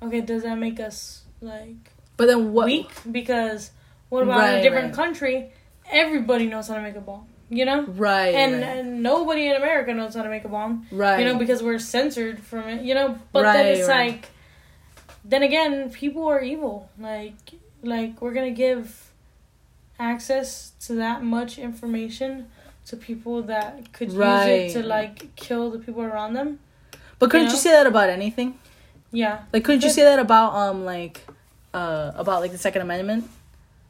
okay, does that make us, like, but then what weak? Because what about in a different country? Everybody knows how to make a bomb, you know? Right. And nobody in America knows how to make a bomb. Right. You know, because we're censored from it, you know? But then it's like, then again, people are evil. Like, we're going to give access to that much information to people that could use it to, like, kill the people around them. But couldn't you say that about anything? Yeah. Like, couldn't you say that about, like, the Second Amendment?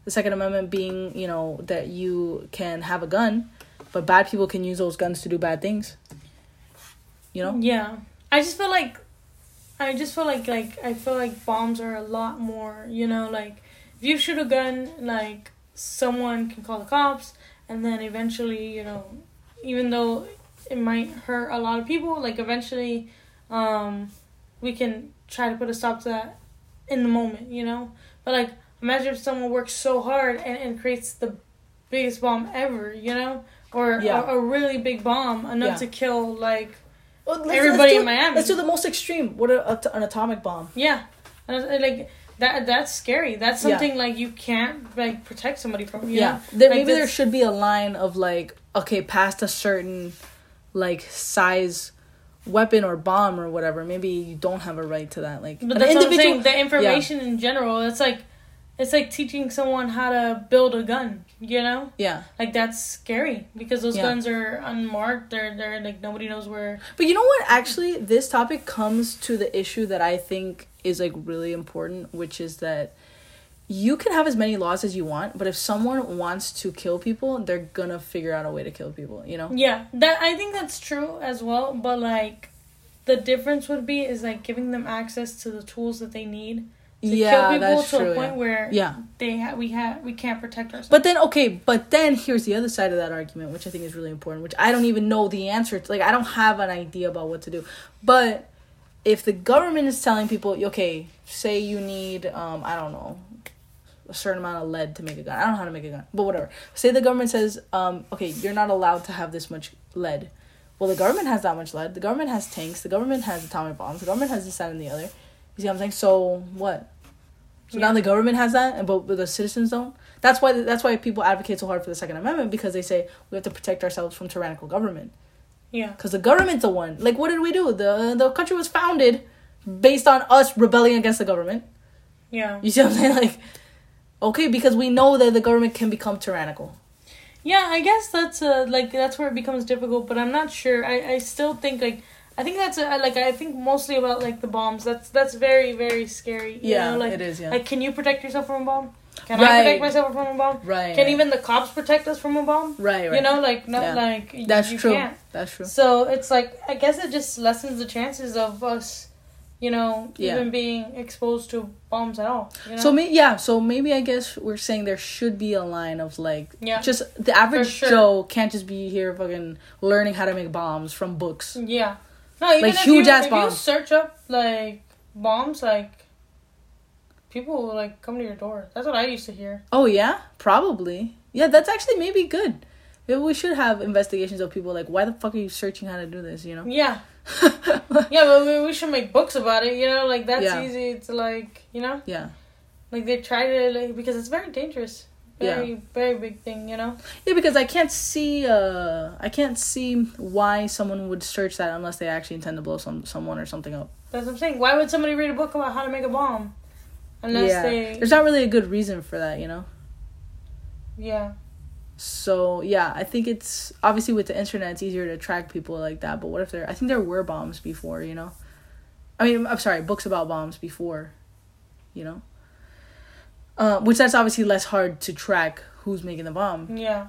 The Second Amendment being, you know, that you can have a gun, but bad people can use those guns to do bad things. You know? Yeah. I feel like bombs are a lot more, you know, like, if you shoot a gun, like, someone can call the cops, and then eventually, you know, even though it might hurt a lot of people, like, eventually, we can try to put a stop to that in the moment, you know? But, like, imagine if someone works so hard and creates the biggest bomb ever, you know? Or a really big bomb, enough to kill, like... Everybody in Miami. Let's do the most extreme. What an atomic bomb. Yeah, like that's scary. That's something like you can't like protect somebody from. You know? There, like, maybe there should be a line of like, okay, past a certain like size weapon or bomb or whatever. Maybe you don't have a right to that. Like, but that's what I'm saying. The information in general. It's like teaching someone how to build a gun, you know? Yeah. Like, that's scary because those guns are unmarked. They're like, nobody knows where... But you know what? Actually, this topic comes to the issue that I think is, like, really important, which is that you can have as many laws as you want, but if someone wants to kill people, they're gonna figure out a way to kill people, you know? Yeah. I think that's true as well, but, like, the difference would be is, like, giving them access to the tools that they need. To kill people to a point where we can't protect ourselves. But then here's the other side of that argument, which I think is really important, which I don't even know the answer to. Like, I don't have an idea about what to do. But if the government is telling people, okay, say you need, I don't know, a certain amount of lead to make a gun. I don't know how to make a gun, but whatever. Say the government says, okay, you're not allowed to have this much lead. Well, the government has that much lead. The government has tanks. The government has atomic bombs. The government has this, that, and the other. You see what I'm saying? So what? So now the government has that, and but the citizens don't. That's why people advocate so hard for the Second Amendment, because they say we have to protect ourselves from tyrannical government. Yeah. Because the government's the one. Like, what did we do? The country was founded based on us rebelling against the government. Yeah. You see what I'm saying? Like, okay, because we know that the government can become tyrannical. Yeah, I guess that's where it becomes difficult, but I'm not sure. I still think, like, I think that's mostly about like the bombs. That's very, very scary. You know? Like, it is. Yeah. Like, can you protect yourself from a bomb? Can I protect myself from a bomb? Right. Can even the cops protect us from a bomb? Right. You know, like that's true. Can't. That's true. So it's like, I guess it just lessens the chances of us, you know, even being exposed to bombs at all. You know? So maybe I guess we're saying there should be a line of like, just the average Joe can't just be here fucking learning how to make bombs from books. Yeah. No, even like if you search up like bombs, like people will, like, come to your door. That's what I used to hear. Oh yeah, probably. Yeah, that's actually maybe good. Maybe we should have investigations of people like, why the fuck are you searching how to do this? You know? Yeah. But we should make books about it. You know, like that's easy to like, you know. Yeah. Like they try to like, because it's very dangerous. Very big thing, you know? Yeah, because I can't see why someone would search that unless they actually intend to blow someone or something up. That's what I'm saying. Why would somebody read a book about how to make a bomb? Unless they... There's not really a good reason for that, you know? Yeah. So, yeah, I think it's... Obviously, with the internet, it's easier to track people like that, but what if there... I think there were bombs before, you know? I mean, I'm sorry, books about bombs before, you know? Which that's obviously less hard to track who's making the bomb. Yeah.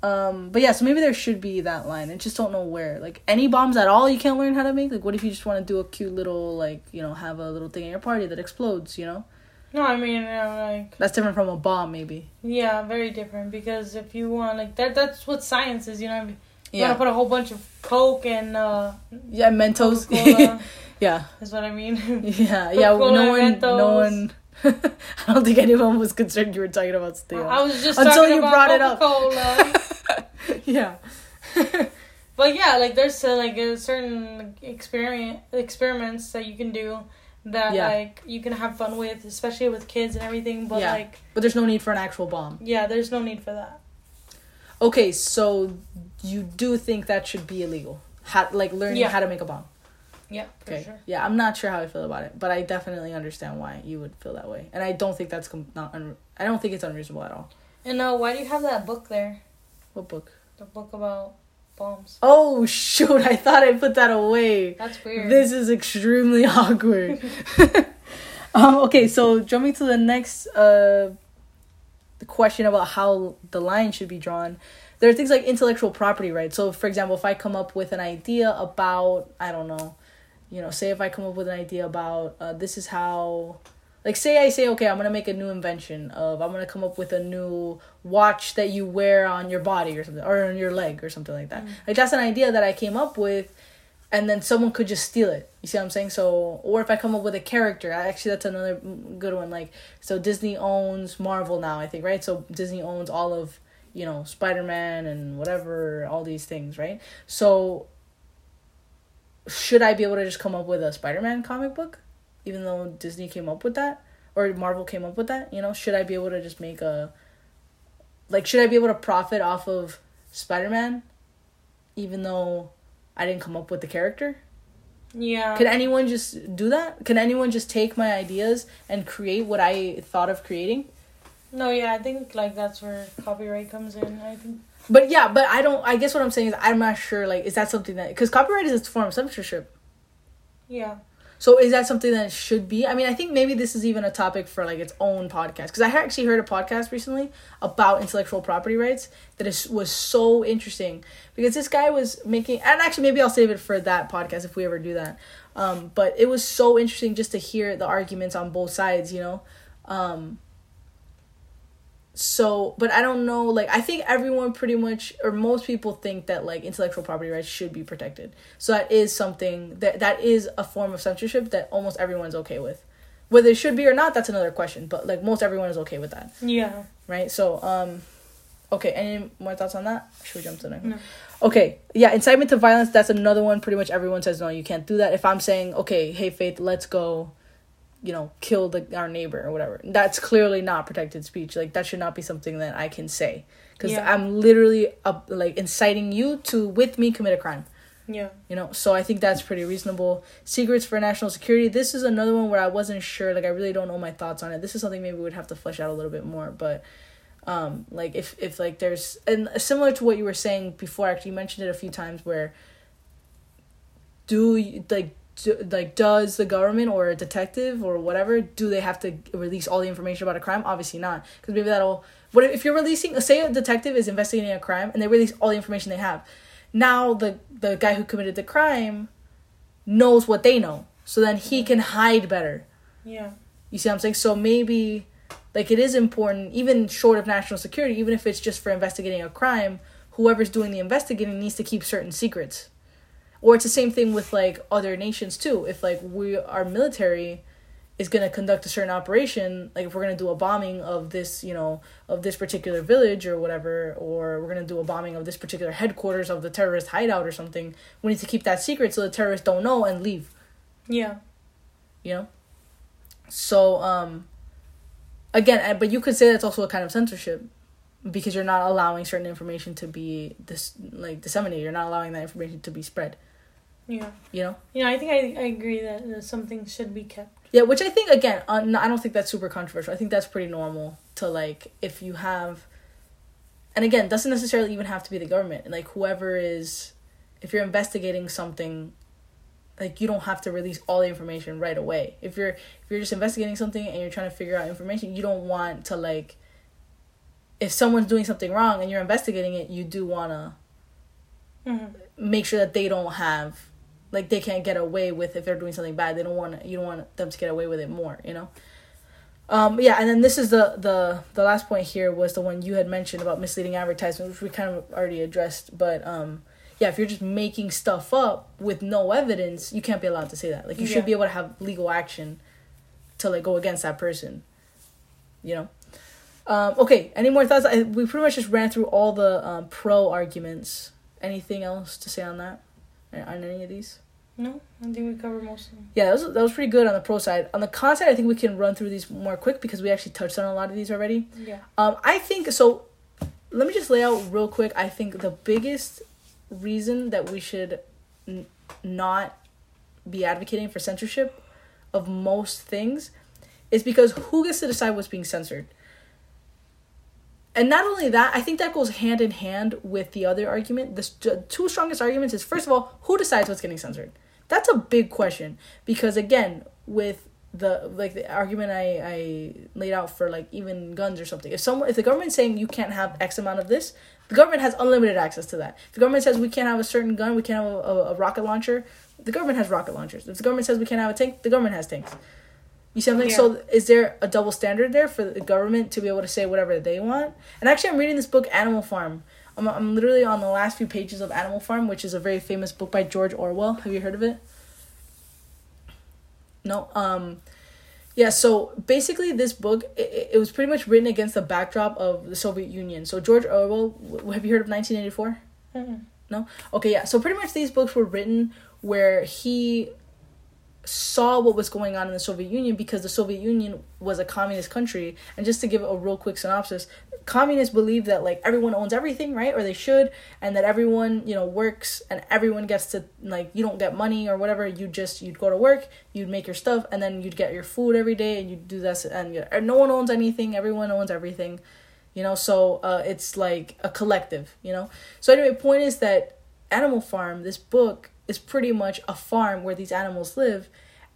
But yeah, so maybe there should be that line. I just don't know where. Like, any bombs at all you can't learn how to make? Like, what if you just want to do a cute little, like, you know, have a little thing at your party that explodes, you know? No, I mean, like... That's different from a bomb, maybe. Yeah, very different. Because if you want, like, that's what science is, you know what I mean? You want to put a whole bunch of Coke and... Mentos. Coca-Cola. Yeah. Is what I mean. Yeah, no one... I don't think anyone was concerned you were talking about Steel. I was just until you brought Coca-Cola. It up. Yeah. But yeah, like there's like a certain experiments that you can do that like you can have fun with, especially with kids and everything. But like, but there's no need for an actual bomb. Yeah, there's no need for that. Okay, so you do think that should be illegal? Learning how to make a bomb. Yeah, for sure. Yeah, I'm not sure how I feel about it, but I definitely understand why you would feel that way, and I don't think that's I don't think it's unreasonable at all. And now, why do you have that book there? What book? The book about bombs. Oh shoot! I thought I put that away. That's weird. This is extremely awkward. Okay, so jumping to the next question about how the line should be drawn. There are things like intellectual property rights. So, for example, if I come up with an idea about, I don't know. You know, say if I come up with an idea about this is how... Like, say I say, okay, I'm going to make a new invention of... I'm going to come up with a new watch that you wear on your body or something. Or on your leg or something like that. Mm. Like, that's an idea that I came up with and then someone could just steal it. You see what I'm saying? So, or if I come up with a character. Actually, that's another good one. Like, so Disney owns Marvel now, I think, right? So, Disney owns all of, you know, Spider-Man and whatever, all these things, right? So... should I be able to just come up with a Spider-Man comic book, even though Disney came up with that or Marvel came up with that? You know, should I be able to just make a, like, should I be able to profit off of Spider-Man, even though I didn't come up with the character? Yeah. Could anyone just do that? Can anyone just take my ideas and create what I thought of creating? No, yeah, I think like that's where copyright comes in. I think. But yeah, but I don't... I guess what I'm saying is I'm not sure, like, is that something that... Because copyright is a form of censorship. Yeah. So is that something that should be? I mean, I think maybe this is even a topic for, like, its own podcast. Because I actually heard a podcast recently about intellectual property rights that was so interesting. Because this guy was making... And actually, maybe I'll save it for that podcast if we ever do that. But it was so interesting just to hear the arguments on both sides, you know? So, but I don't know, like, I think everyone pretty much, or most people think that, like, intellectual property rights should be protected. So that is something, that is a form of censorship that almost everyone's okay with. Whether it should be or not, that's another question, but, like, most everyone is okay with that. Yeah. Right? So, okay, any more thoughts on that? Should we jump to the next one? No. Okay, yeah, incitement to violence, that's another one. Pretty much everyone says, no, you can't do that. If I'm saying, okay, hey, Faith, let's go... you know, kill our neighbor or whatever. That's clearly not protected speech. Like, that should not be something that I can say. Because I'm literally, like, inciting you to, with me, commit a crime. Yeah. You know, so I think that's pretty reasonable. Secrets for national security. This is another one where I wasn't sure. Like, I really don't know my thoughts on it. This is something maybe we would have to flesh out a little bit more. But, like, if like, there's... And similar to what you were saying before, actually, you mentioned it a few times where... does the government or a detective or whatever, do they have to release all the information about a crime? Obviously not, because maybe that'll... What if you're releasing... Say a detective is investigating a crime and they release all the information they have. Now the guy who committed the crime knows what they know, so then he can hide better. Yeah. You see what I'm saying? So maybe, like, it is important, even short of national security, even if it's just for investigating a crime, whoever's doing the investigating needs to keep certain secrets. Or it's the same thing with, like, other nations, too. If, like, our military is going to conduct a certain operation, like, if we're going to do a bombing of this, you know, of this particular village or whatever, or we're going to do a bombing of this particular headquarters of the terrorist hideout or something, we need to keep that secret so the terrorists don't know and leave. Yeah. You know? So, again, but you could say that's also a kind of censorship. Because you're not allowing certain information to be disseminated. You're not allowing that information to be spread. Yeah. You know? Yeah, I think I agree that something should be kept. Yeah, which I think, again, I don't think that's super controversial. I think that's pretty normal to, like, if you have... And again, it doesn't necessarily even have to be the government. Like, whoever is... If you're investigating something, like, you don't have to release all the information right away. If you're just investigating something and you're trying to figure out information, you don't want to, like... If someone's doing something wrong and you're investigating it, you do want to make sure that they don't have, like, they can't get away with, if they're doing something bad, you don't want them to get away with it more, you know? Yeah, and then this is the last point here was the one you had mentioned about misleading advertisement, which we kind of already addressed, but, yeah, if you're just making stuff up with no evidence, you can't be allowed to say that. Like, you should be able to have legal action to, like, go against that person, you know? Okay, any more thoughts? We pretty much just ran through all the pro arguments Anything else to say on that? On any of these? No, I think we covered most of them. Yeah, that was pretty good on the pro side. On the con side, I think we can run through these more quick because we actually touched on a lot of these already. Yeah. I think, so let me just lay out real quick. I think the biggest reason that we should not be advocating for censorship of most things is because who gets to decide what's being censored? And not only that, I think that goes hand in hand with the other argument. The two strongest arguments is, first of all, who decides what's getting censored? That's a big question because, again, with the argument I laid out for even guns or something, if the government's saying you can't have X amount of this, the government has unlimited access to that. If the government says we can't have a certain gun, we can't have a rocket launcher, the government has rocket launchers. If the government says we can't have a tank, the government has tanks. You see what I'm saying? Yeah. So is there a double standard there for the government to be able to say whatever they want? And actually, I'm reading this book, Animal Farm. I'm literally on the last few pages of Animal Farm, which is a very famous book by George Orwell. Have you heard of it? No? Yeah, so basically this book, it was pretty much written against the backdrop of the Soviet Union. So George Orwell, have you heard of 1984? Mm-hmm. No? Okay, yeah. So pretty much these books were written where he saw what was going on in the Soviet Union because the Soviet Union was a communist country. And just to give a real quick synopsis, communists believe that everyone owns everything, right? Or they should, and that everyone, works and everyone gets to, you don't get money or whatever. You'd go to work, you'd make your stuff, and then you'd get your food every day and you'd do this, and no one owns anything, everyone owns everything, so it's like a collective, So anyway, point is that Animal Farm, this book, is pretty much a farm where these animals live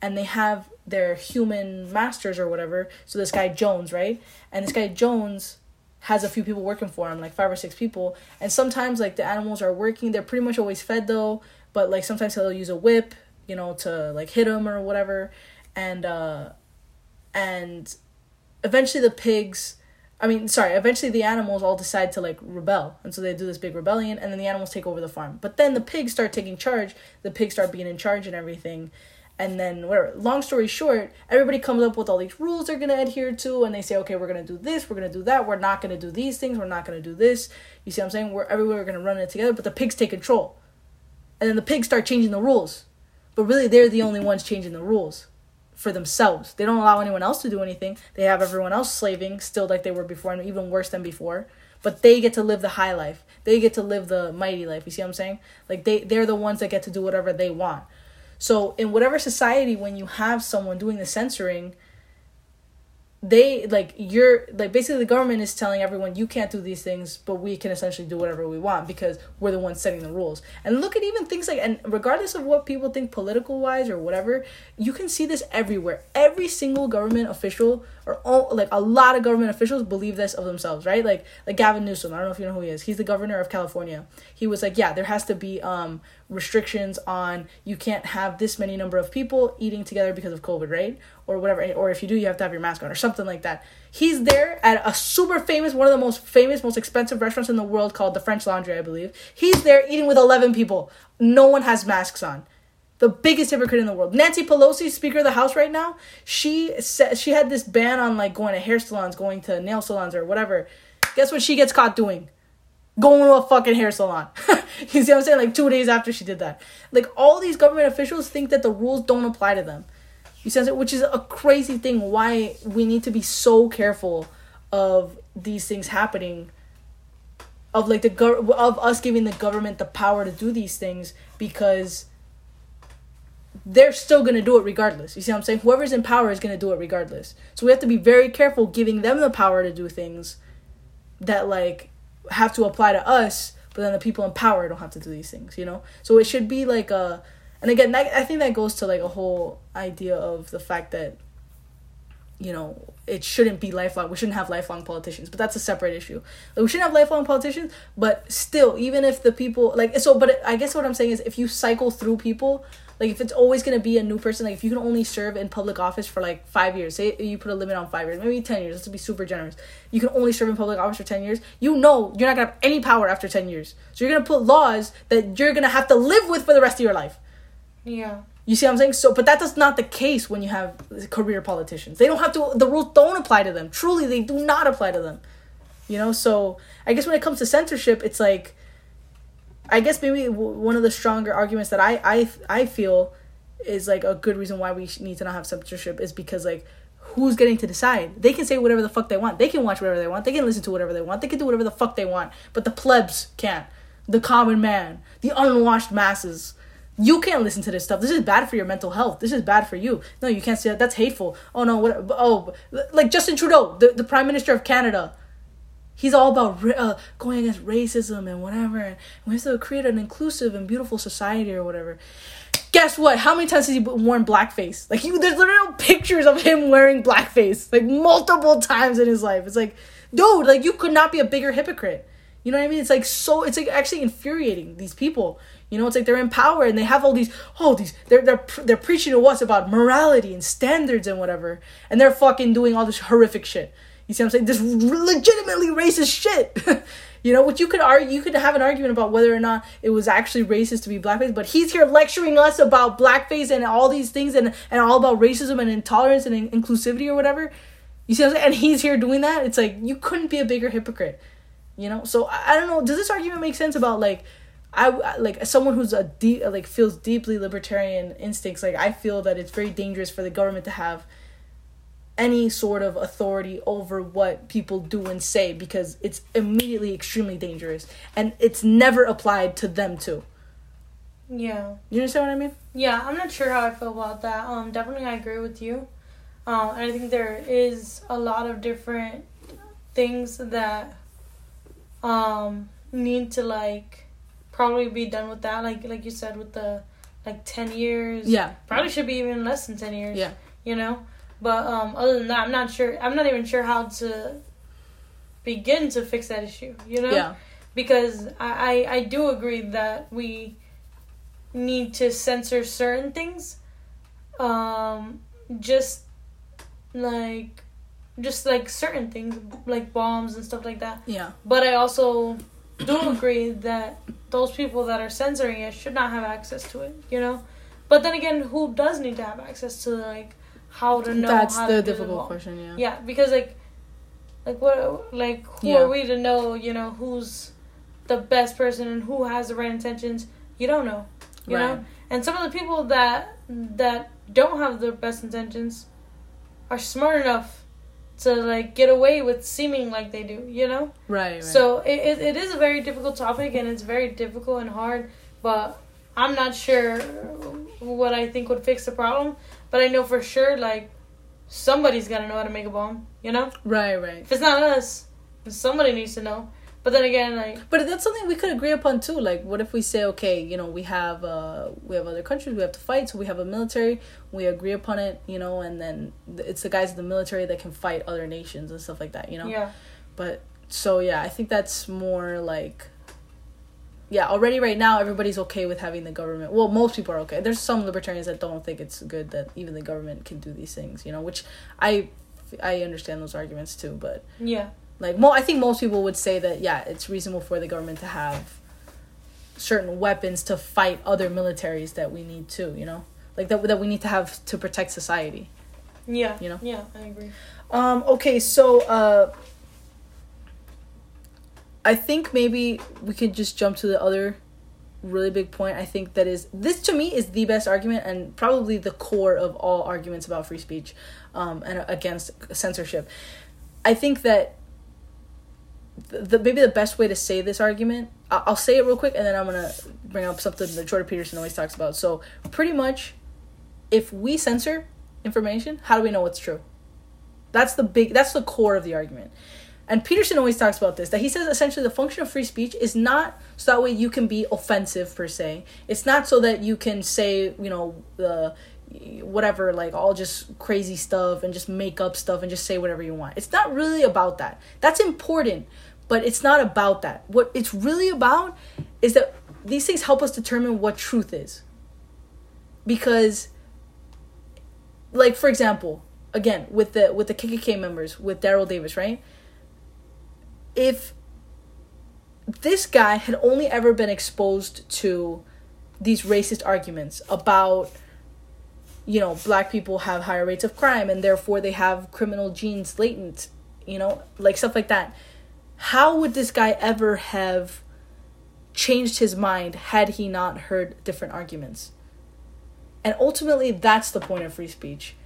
and they have their human masters or whatever. So this guy Jones, right? And this guy Jones has a few people working for him, 5 or 6 people. And sometimes the animals are working. They're pretty much always fed though. But sometimes he'll use a whip, to hit him or whatever. And eventually eventually the animals all decide to rebel. And so they do this big rebellion and then the animals take over the farm. But then the pigs start taking charge. The pigs start being in charge and everything. And then whatever. Long story short, everybody comes up with all these rules they're going to adhere to. And they say, okay, we're going to do this. We're going to do that. We're not going to do these things. We're not going to do this. You see what I'm saying? We're going to run it together. But the pigs take control. And then the pigs start changing the rules. But really, they're the only ones changing the rules for themselves. They don't allow anyone else to do anything. They have everyone else slaving still like they were before and even worse than before. But they get to live the high life. They get to live the mighty life. You see what I'm saying? They're the ones that get to do whatever they want. So in whatever society, when you have someone doing the censoring, basically the government is telling everyone you can't do these things, but we can essentially do whatever we want because we're the ones setting the rules. And look at even things and regardless of what people think political wise or whatever, you can see this everywhere. Every single government official a lot of government officials believe this of themselves, right? Like Gavin Newsom, I don't know if you know who he is. He's the governor of California. He was like, yeah, there has to be restrictions on you can't have this many number of people eating together because of COVID, right? Or whatever, or if you do, you have to have your mask on or something like that. He's there at a super famous, one of the most famous, most expensive restaurants in the world called the French Laundry, I believe. He's there eating with 11 people. No one has masks on. The biggest hypocrite in the world. Nancy Pelosi, Speaker of the House right now, she said she had this ban on going to hair salons, going to nail salons or whatever. Guess what she gets caught doing? Going to a fucking hair salon. You see what I'm saying? 2 days after she did that. All these government officials think that the rules don't apply to them. You see what I'm saying? Which is a crazy thing, why we need to be so careful of these things happening, of of us giving the government the power to do these things, because they're still going to do it regardless. You see what I'm saying? Whoever's in power is going to do it regardless. So we have to be very careful giving them the power to do things that have to apply to us, but then the people in power don't have to do these things, So it should be and again, I think that goes to a whole idea of the fact that, it shouldn't be lifelong. We shouldn't have lifelong politicians, but that's a separate issue. We shouldn't have lifelong politicians, but still, even if the people but I guess what I'm saying is if you cycle through people, if it's always going to be a new person, if you can only serve in public office for 5 years, say you put a limit on 5 years, maybe 10 years, that's to be super generous. You can only serve in public office for 10 years. You're not going to have any power after 10 years. So you're going to put laws that you're going to have to live with for the rest of your life. Yeah. You see what I'm saying? So, but that's not the case when you have career politicians. They don't have to, the rules don't apply to them. Truly, they do not apply to them. So I guess when it comes to censorship, it's I guess maybe one of the stronger arguments that I feel is, like, a good reason why we need to not have censorship is because, like, who's getting to decide? They can say whatever the fuck they want. They can watch whatever they want. They can listen to whatever they want. They can do whatever the fuck they want. But the plebs can't. The common man. The unwashed masses. You can't listen to this stuff. This is bad for your mental health. This is bad for you. No, you can't say that. That's hateful. Oh, no. What? Oh, like Justin Trudeau, the Prime Minister of Canada. He's all about going against racism and whatever. And we have to create an inclusive and beautiful society or whatever. Guess what? How many times has he worn blackface? Like, there's literal pictures of him wearing blackface. Like, multiple times in his life. It's like, dude, like, you could not be a bigger hypocrite. You know what I mean? It's like so, it's like actually infuriating these people. You know, it's like they're in power and they have all these, they're preaching to us about morality and standards and whatever. And they're fucking doing all this horrific shit. You see what I'm saying? This legitimately racist shit. You know, which you could argue, you could have an argument about whether or not it was actually racist to be blackface, but he's here lecturing us about blackface and all these things and all about racism and intolerance and inclusivity or whatever. You see what I'm saying? And he's here doing that. It's like, you couldn't be a bigger hypocrite, you know? So I don't know. Does this argument make sense about, like, I like someone who's a deep, like, feels deeply libertarian instincts? Like, I feel that it's very dangerous for the government to have any sort of authority over what people do and say, because it's immediately extremely dangerous and it's never applied to them too. Yeah. You understand what I mean? Yeah, I'm not sure how I feel about that. Definitely I agree with you. And I think there is a lot of different things that need to, like, probably be done with that. Like you said, with the, like, 10 years. Yeah. Probably should be even less than 10 years. Yeah. You know? But other than that, I'm not sure. I'm not even sure how to begin to fix that issue, you know? Yeah. Because I do agree that we need to censor certain things. Just like certain things, like bombs and stuff like that. Yeah. But I also do agree that those people that are censoring it should not have access to it, you know? But then again, who does need to have access to, like, how to know? That's how the difficult question, yeah. Yeah, because who are we to know, you know, who's the best person and who has the right intentions? You don't know, you right. know? And some of the people that don't have the best intentions are smart enough to, like, get away with seeming like they do, you know? Right. So it is a very difficult topic, and it's very difficult and hard, but I'm not sure what I think would fix the problem. But I know for sure, like, somebody's got to know how to make a bomb, you know? Right. If it's not us, somebody needs to know. But then again, like... But that's something we could agree upon, too. Like, what if we say, okay, you know, we have other countries, we have to fight, so we have a military, we agree upon it, you know, and then it's the guys in the military that can fight other nations and stuff like that, you know? Yeah. But, so, yeah, I think that's more, like... Yeah, already right now, everybody's okay with having the government. Well, most people are okay. There's some libertarians that don't think it's good that even the government can do these things, you know, which I understand those arguments too, but... Yeah. Like, I think most people would say that, yeah, it's reasonable for the government to have certain weapons to fight other militaries that we need too, you know? Like, that we need to have to protect society. Yeah. You know? Yeah, I agree. Okay, so... I think maybe we could just jump to the other really big point. I think that is, this to me is the best argument and probably the core of all arguments about free speech and against censorship. I think that maybe the best way to say this argument, I'll say it real quick and then I'm going to bring up something that Jordan Peterson always talks about. So pretty much, if we censor information, how do we know what's true? That's the core of the argument. And Peterson always talks about this, that he says essentially the function of free speech is not so that way you can be offensive per se. It's not so that you can say, you know, whatever, like all just crazy stuff and just make up stuff and just say whatever you want. It's not really about that. That's important, but it's not about that. What it's really about is that these things help us determine what truth is. Because, like, for example, again, with the KKK members, with Daryl Davis, right? If this guy had only ever been exposed to these racist arguments about, you know, black people have higher rates of crime and therefore they have criminal genes latent, you know, like stuff like that, how would this guy ever have changed his mind had he not heard different arguments. And ultimately, that's the point of free speech.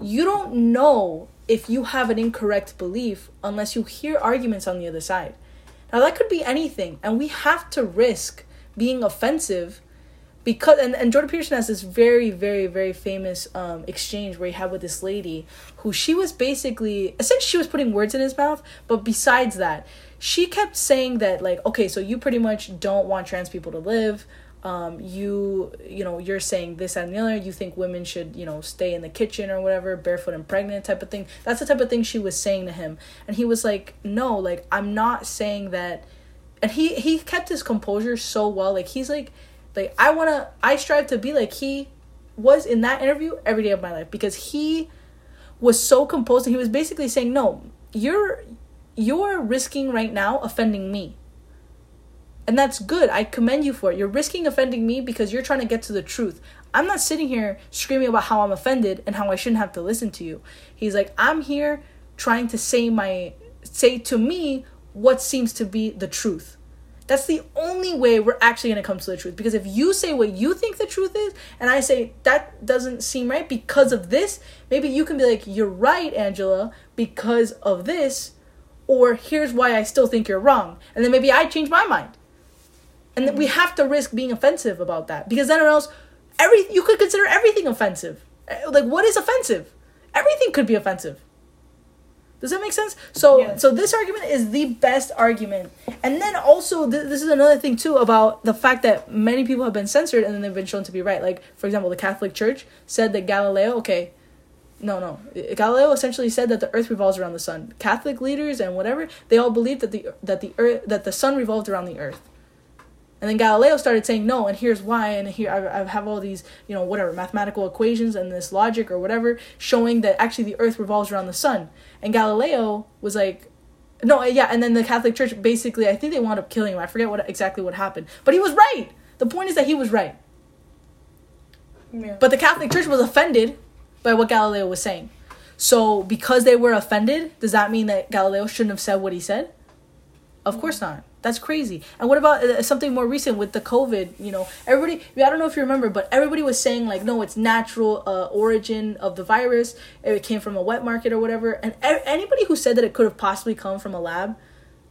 You don't know if you have an incorrect belief unless you hear arguments on the other side. Now, that could be anything, and we have to risk being offensive because, and Jordan Peterson has this very, very, very famous exchange where he had with this lady who she was basically, essentially she was putting words in his mouth, but besides that, she kept saying that, like, okay, so you pretty much don't want trans people to live. You're saying this and the other, you think women should, stay in the kitchen or whatever, barefoot and pregnant type of thing. That's the type of thing she was saying to him. And he was like, no, like, I'm not saying that. And he kept his composure so well. Like, he's like, I strive to be like he was in that interview every day of my life, because he was so composed. And he was basically saying, no, you're risking right now offending me. And that's good. I commend you for it. You're risking offending me because you're trying to get to the truth. I'm not sitting here screaming about how I'm offended and how I shouldn't have to listen to you. He's like, I'm here trying to say to me what seems to be the truth. That's the only way we're actually going to come to the truth. Because if you say what you think the truth is, and I say that doesn't seem right because of this, maybe you can be like, you're right, Angela, because of this, or here's why I still think you're wrong. And then maybe I change my mind. And then we have to risk being offensive about that, because then or else you could consider everything offensive. Like, what is offensive? Everything could be offensive. Does that make sense? So yes. So this argument is the best argument. And then also, this is another thing too about the fact that many people have been censored and then they've been shown to be right. Like, for example, the Catholic Church said that Galileo, Galileo essentially said that the earth revolves around the sun. Catholic leaders and whatever, they all believed that the sun revolved around the earth. And then Galileo started saying no, and here's why, and here I have all these, mathematical equations and this logic or whatever, showing that actually the earth revolves around the sun. And Galileo was like, and then the Catholic Church basically, I think they wound up killing him. I forget exactly what happened. But he was right. The point is that he was right. Yeah. But the Catholic Church was offended by what Galileo was saying. So because they were offended, does that mean that Galileo shouldn't have said what he said? Of course not. That's crazy. And what about something more recent with the COVID? Everybody, I don't know if you remember, but everybody was saying, like, no, it's natural origin of the virus. It came from a wet market or whatever. And anybody who said that it could have possibly come from a lab,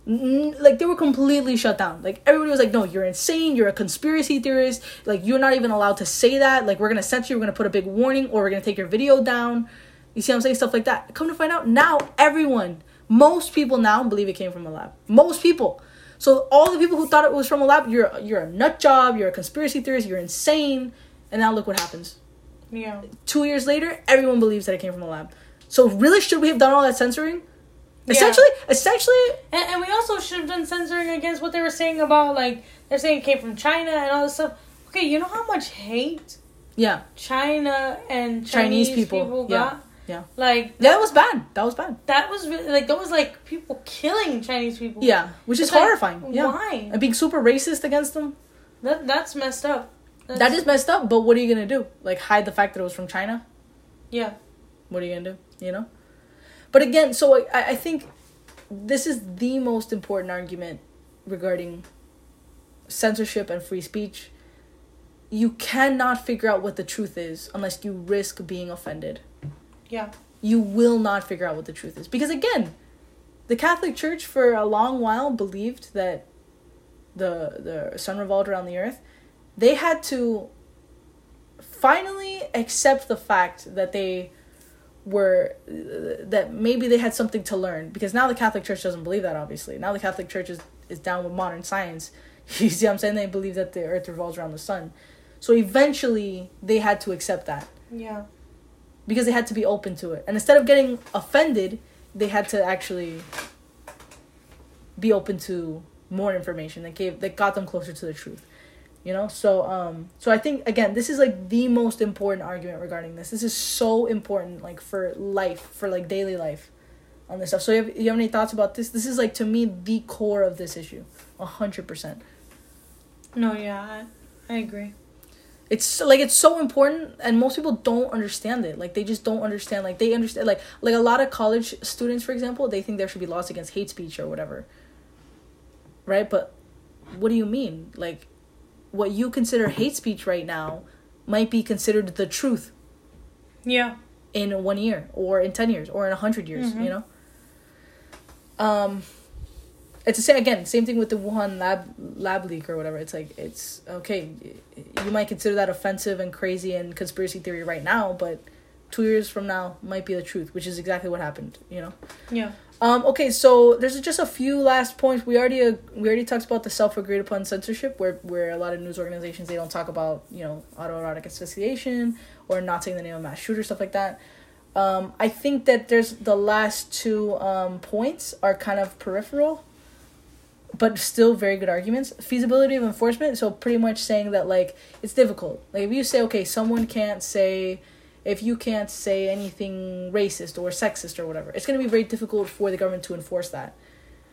they were completely shut down. Like, everybody was like, no, you're insane. You're a conspiracy theorist. Like, you're not even allowed to say that. Like, we're going to censor you. We're going to put a big warning, or we're going to take your video down. You see what I'm saying? Stuff like that. Come to find out, now everyone, most people now believe it came from a lab. Most people. So all the people who thought it was from a lab, you're a nut job, you're a conspiracy theorist, you're insane. And now look what happens. Yeah. 2 years later, everyone believes that it came from a lab. So really, should we have done all that censoring? Yeah. Essentially. And we also should have done censoring against what they were saying about, like, they're saying it came from China and all this stuff. Okay, you know how much hate China and Chinese people got? Yeah. Yeah. That was bad. That was really, that was people killing Chinese people. Yeah. Which is horrifying. Yeah. Why? And being super racist against them. That's messed up. That is messed up, but what are you going to do? Like, hide the fact that it was from China? Yeah. What are you going to do? But again, so I think this is the most important argument regarding censorship and free speech. You cannot figure out what the truth is unless you risk being offended. Yeah. You will not figure out what the truth is. Because again, the Catholic Church for a long while believed that the sun revolved around the earth. They had to finally accept the fact that maybe they had something to learn. Because now the Catholic Church doesn't believe that, obviously. Now the Catholic Church is down with modern science. You see what I'm saying? They believe that the earth revolves around the sun. So eventually they had to accept that. Yeah. Because they had to be open to it. And instead of getting offended, they had to actually be open to more information that got them closer to the truth. So I think, again, this is the most important argument regarding this. This is so important for life, for daily life on this stuff. So you have any thoughts about this? This is to me the core of this issue. 100%. No, yeah, I agree. It's it's so important, and most people don't understand it. They just don't understand. They understand a lot of college students, for example, they think there should be laws against hate speech or whatever, right? But what do you mean? Like, what you consider hate speech right now might be considered the truth. Yeah. In 1 year, or in 10 years, or in 100 years, mm-hmm. you know? It's the same, again, same thing with the Wuhan lab leak or whatever. It's like, it's, okay, you might consider that offensive and crazy and conspiracy theory right now, but 2 years from now might be the truth, which is exactly what happened, you know? Yeah. Okay, so there's just a few last points. We already talked about the self-agreed upon censorship, where a lot of news organizations, they don't talk about, you know, autoerotic asphyxiation or not saying the name of mass shooter, stuff like that. I think that there's the last two points are kind of peripheral, but still very good arguments. Feasibility of enforcement, so pretty much saying that, like, it's difficult. Like, if you say, okay, someone can't say, if you can't say anything racist or sexist or whatever, it's going to be very difficult for the government to enforce that.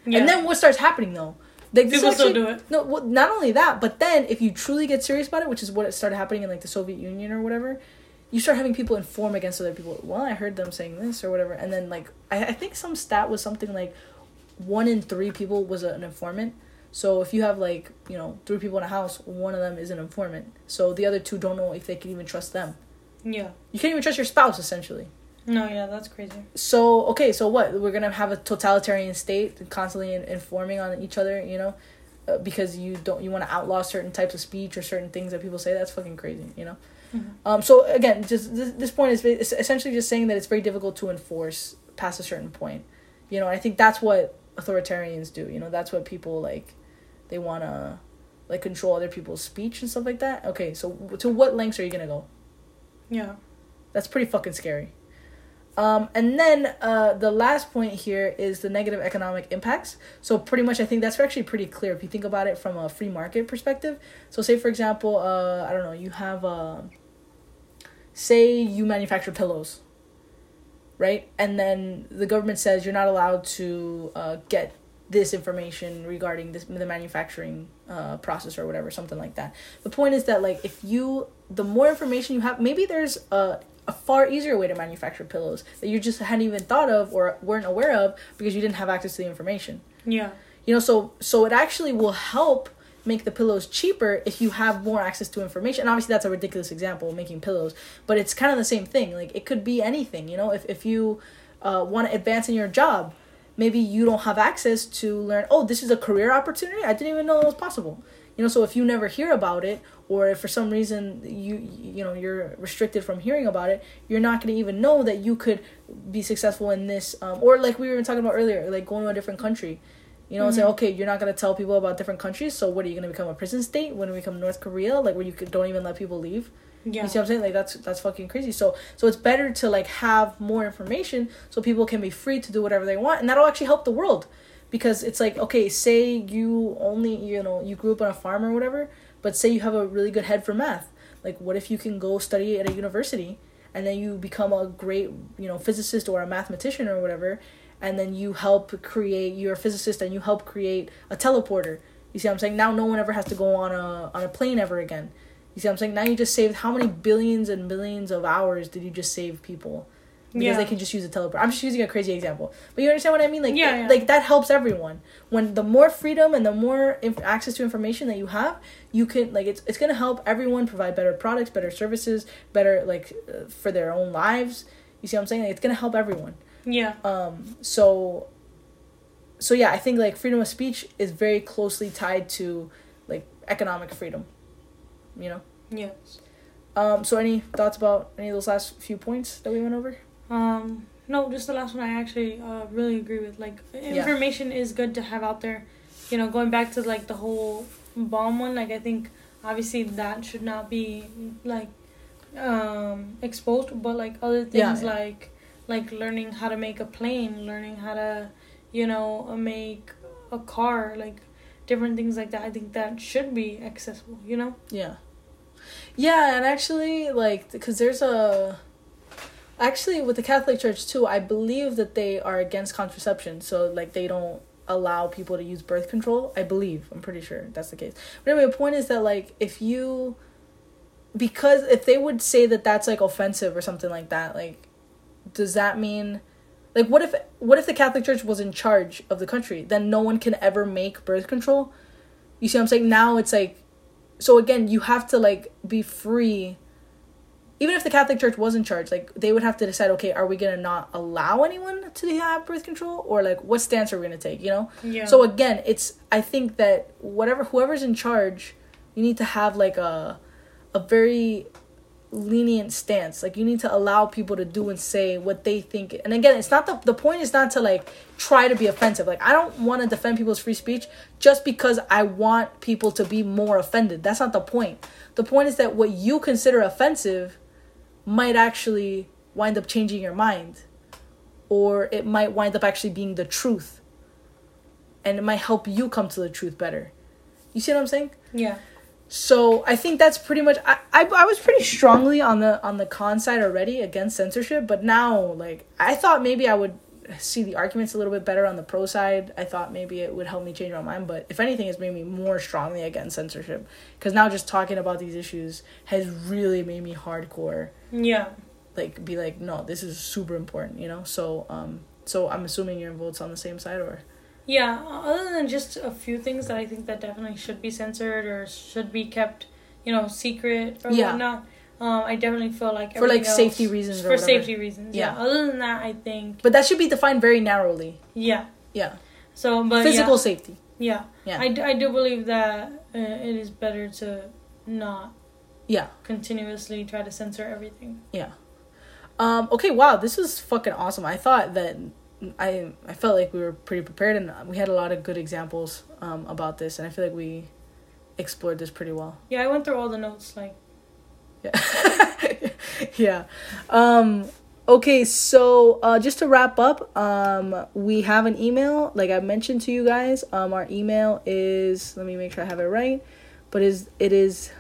Yeah. And then what starts happening, though? Like, people still do it. No, well, not only that, but then if you truly get serious about it, which is what started happening in, like, the Soviet Union or whatever, you start having people inform against other people. Well, I heard them saying this or whatever. And then, like, I think some stat was something like 1 in 3 people was an informant. So if you have, like, you know, 3 people in a house, one of them is an informant. So the other 2 don't know if they can even trust them. Yeah. You can't even trust your spouse, essentially. No, yeah, that's crazy. So, okay, so what? We're going to have a totalitarian state constantly informing on each other, you know, because you want to outlaw certain types of speech or certain things that people say. That's fucking crazy, you know? Mm-hmm. So, again, just this point is essentially just saying that it's very difficult to enforce past a certain point. You know, I think that's what authoritarians do. You know, that's what people, like, they want to, like, control other people's speech and stuff like that. Okay, so to what lengths are you going to go? Yeah. That's pretty fucking scary. And then the last point here is the negative economic impacts. So pretty much I think that's actually pretty clear if you think about it from a free market perspective. So say, for example, I don't know, you have, say you manufacture pillows, right? And then the government says you're not allowed to get this information regarding the manufacturing process or whatever, something like that. The point is that, like, the more information you have, maybe there's a far easier way to manufacture pillows that you just hadn't even thought of or weren't aware of because you didn't have access to the information. Yeah. You know, so it actually will help make the pillows cheaper if you have more access to information. And obviously that's a ridiculous example, making pillows, but it's kind of the same thing. Like, it could be anything, you know, if you want to advance in your job, maybe you don't have access to learn, oh, this is a career opportunity? I didn't even know that was possible. You know, so if you never hear about it, or if for some reason you know, you're restricted from hearing about it, you're not going to even know that you could be successful in this. Or like we were talking about earlier, like going to a different country. You know, mm-hmm. It's like, okay, you're not going to tell people about different countries, so what, are you going to become a prison state? When do we become North Korea? Like, where you don't even let people leave? Yeah. You see what I'm saying? Like, that's fucking crazy. So it's better to, like, have more information so people can be free to do whatever they want, and that'll actually help the world. Because it's like, okay, say you only, you know, you grew up on a farm or whatever, but say you have a really good head for math. Like, what if you can go study at a university and then you become a great, you know, physicist or a mathematician or whatever, and then you're a physicist and you help create a teleporter. You see what I'm saying? Now no one ever has to go on a plane ever again. You see what I'm saying? Now you just saved how many billions and billions of hours did you just save people? Because yeah. They can just use a teleporter. I'm just using a crazy example. But you understand what I mean? Like, yeah. Like, that helps everyone. When the more freedom and the more access to information that you have, you can, like, it's going to help everyone provide better products, better services, better, like, for their own lives. You see what I'm saying? Like, it's going to help everyone. Yeah. So, yeah, I think, like, freedom of speech is very closely tied to, like, economic freedom. You know? Yeah. So any thoughts about any of those last few points that we went over? No, just the last one I actually really agree with. Like, information is good to have out there. You know, going back to, like, the whole bomb one, like, I think obviously that should not be, like, exposed, but, like, other things like learning how to make a plane, learning how to, you know, make a car, like, different things like that. I think that should be accessible, you know? Yeah. Yeah, and actually, like, because there's a... Actually, with the Catholic Church, too, I believe that they are against contraception. So, like, they don't allow people to use birth control. I believe. I'm pretty sure that's the case. But anyway, the point is that, like, if you... Because if they would say that that's, like, offensive or something like that, like, does that mean... Like, what if the Catholic Church was in charge of the country? Then no one can ever make birth control? You see what I'm saying? Now it's like, so again, you have to like be free. Even if the Catholic Church was in charge, like they would have to decide, okay, are we going to not allow anyone to have birth control, or like what stance are we going to take, you know? Yeah. So again, it's, I think that whoever's in charge, you need to have like a very lenient stance. Like you need to allow people to do and say what they think. And again, it's not the point is not to like try to be offensive. Like I don't want to defend people's free speech just because I want people to be more offended. That's not the point. The point is that what you consider offensive might actually wind up changing your mind, or it might wind up actually being the truth, and it might help you come to the truth better. You see what I'm saying? Yeah. So I think that's pretty much. I was pretty strongly on the con side already against censorship, but now like I thought maybe I would see the arguments a little bit better on the pro side. I thought maybe it would help me change my mind, but if anything, it's made me more strongly against censorship, because now just talking about these issues has really made me hardcore. Yeah. Like be like, no, this is super important, you know. So I'm assuming your vote's on the same side, or. Yeah, other than just a few things that I think that definitely should be censored or should be kept, you know, secret or whatnot. I definitely feel like everything else, safety reasons. For safety reasons, yeah. Other than that, I think. But that should be defined very narrowly. Yeah. Yeah. So, but physical safety. Yeah. Yeah. I do believe that it is better to not. Yeah. Continuously try to censor everything. Yeah. Okay. Wow. This is fucking awesome. I thought that. I felt like we were pretty prepared, and we had a lot of good examples about this, and I feel like we explored this pretty well. Yeah, I went through all the notes, like... Yeah. Yeah. Okay, so just to wrap up, we have an email, like I mentioned to you guys. Our email is... Let me make sure I have it right. But it is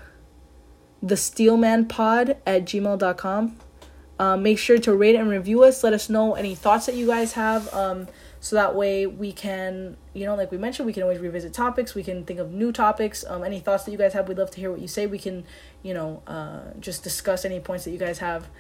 thesteelmanpod@gmail.com. Make sure to rate and review us. Let us know any thoughts that you guys have. So that way we can, you know, like we mentioned, we can always revisit topics. We can think of new topics. Any thoughts that you guys have, we'd love to hear what you say. We can, you know, just discuss any points that you guys have.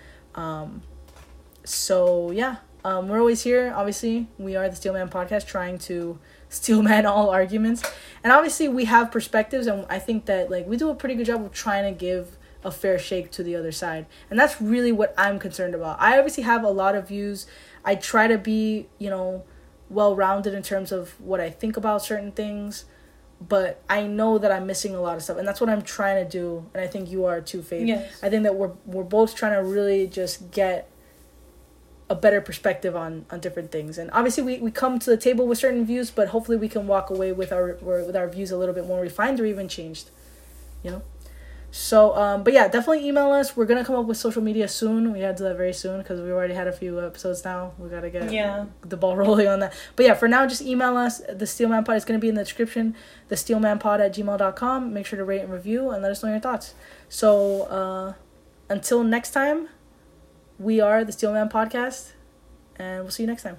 So, yeah. We're always here. Obviously, we are the Steel Man Podcast, trying to steel man all arguments. And obviously, we have perspectives. And I think that, like, we do a pretty good job of trying to give a fair shake to the other side, and that's really what I'm concerned about. I obviously have a lot of views. I try to be, you know, well-rounded in terms of what I think about certain things, but I know that I'm missing a lot of stuff, and that's what I'm trying to do, and I think you are too, Faith. Yes. I think that we're both trying to really just get a better perspective on different things, and obviously we come to the table with certain views, but hopefully we can walk away with our views a little bit more refined or even changed, you know. So, but yeah, definitely email us. We're going to come up with social media soon. We got to do that very soon, because we already had a few episodes now. We got to get the ball rolling on that. But yeah, for now, just email us. The Steelman Pod is going to be in the description. The steelmanpod@gmail.com. Make sure to rate and review and let us know your thoughts. So, until next time, we are the Steelman Podcast, and we'll see you next time.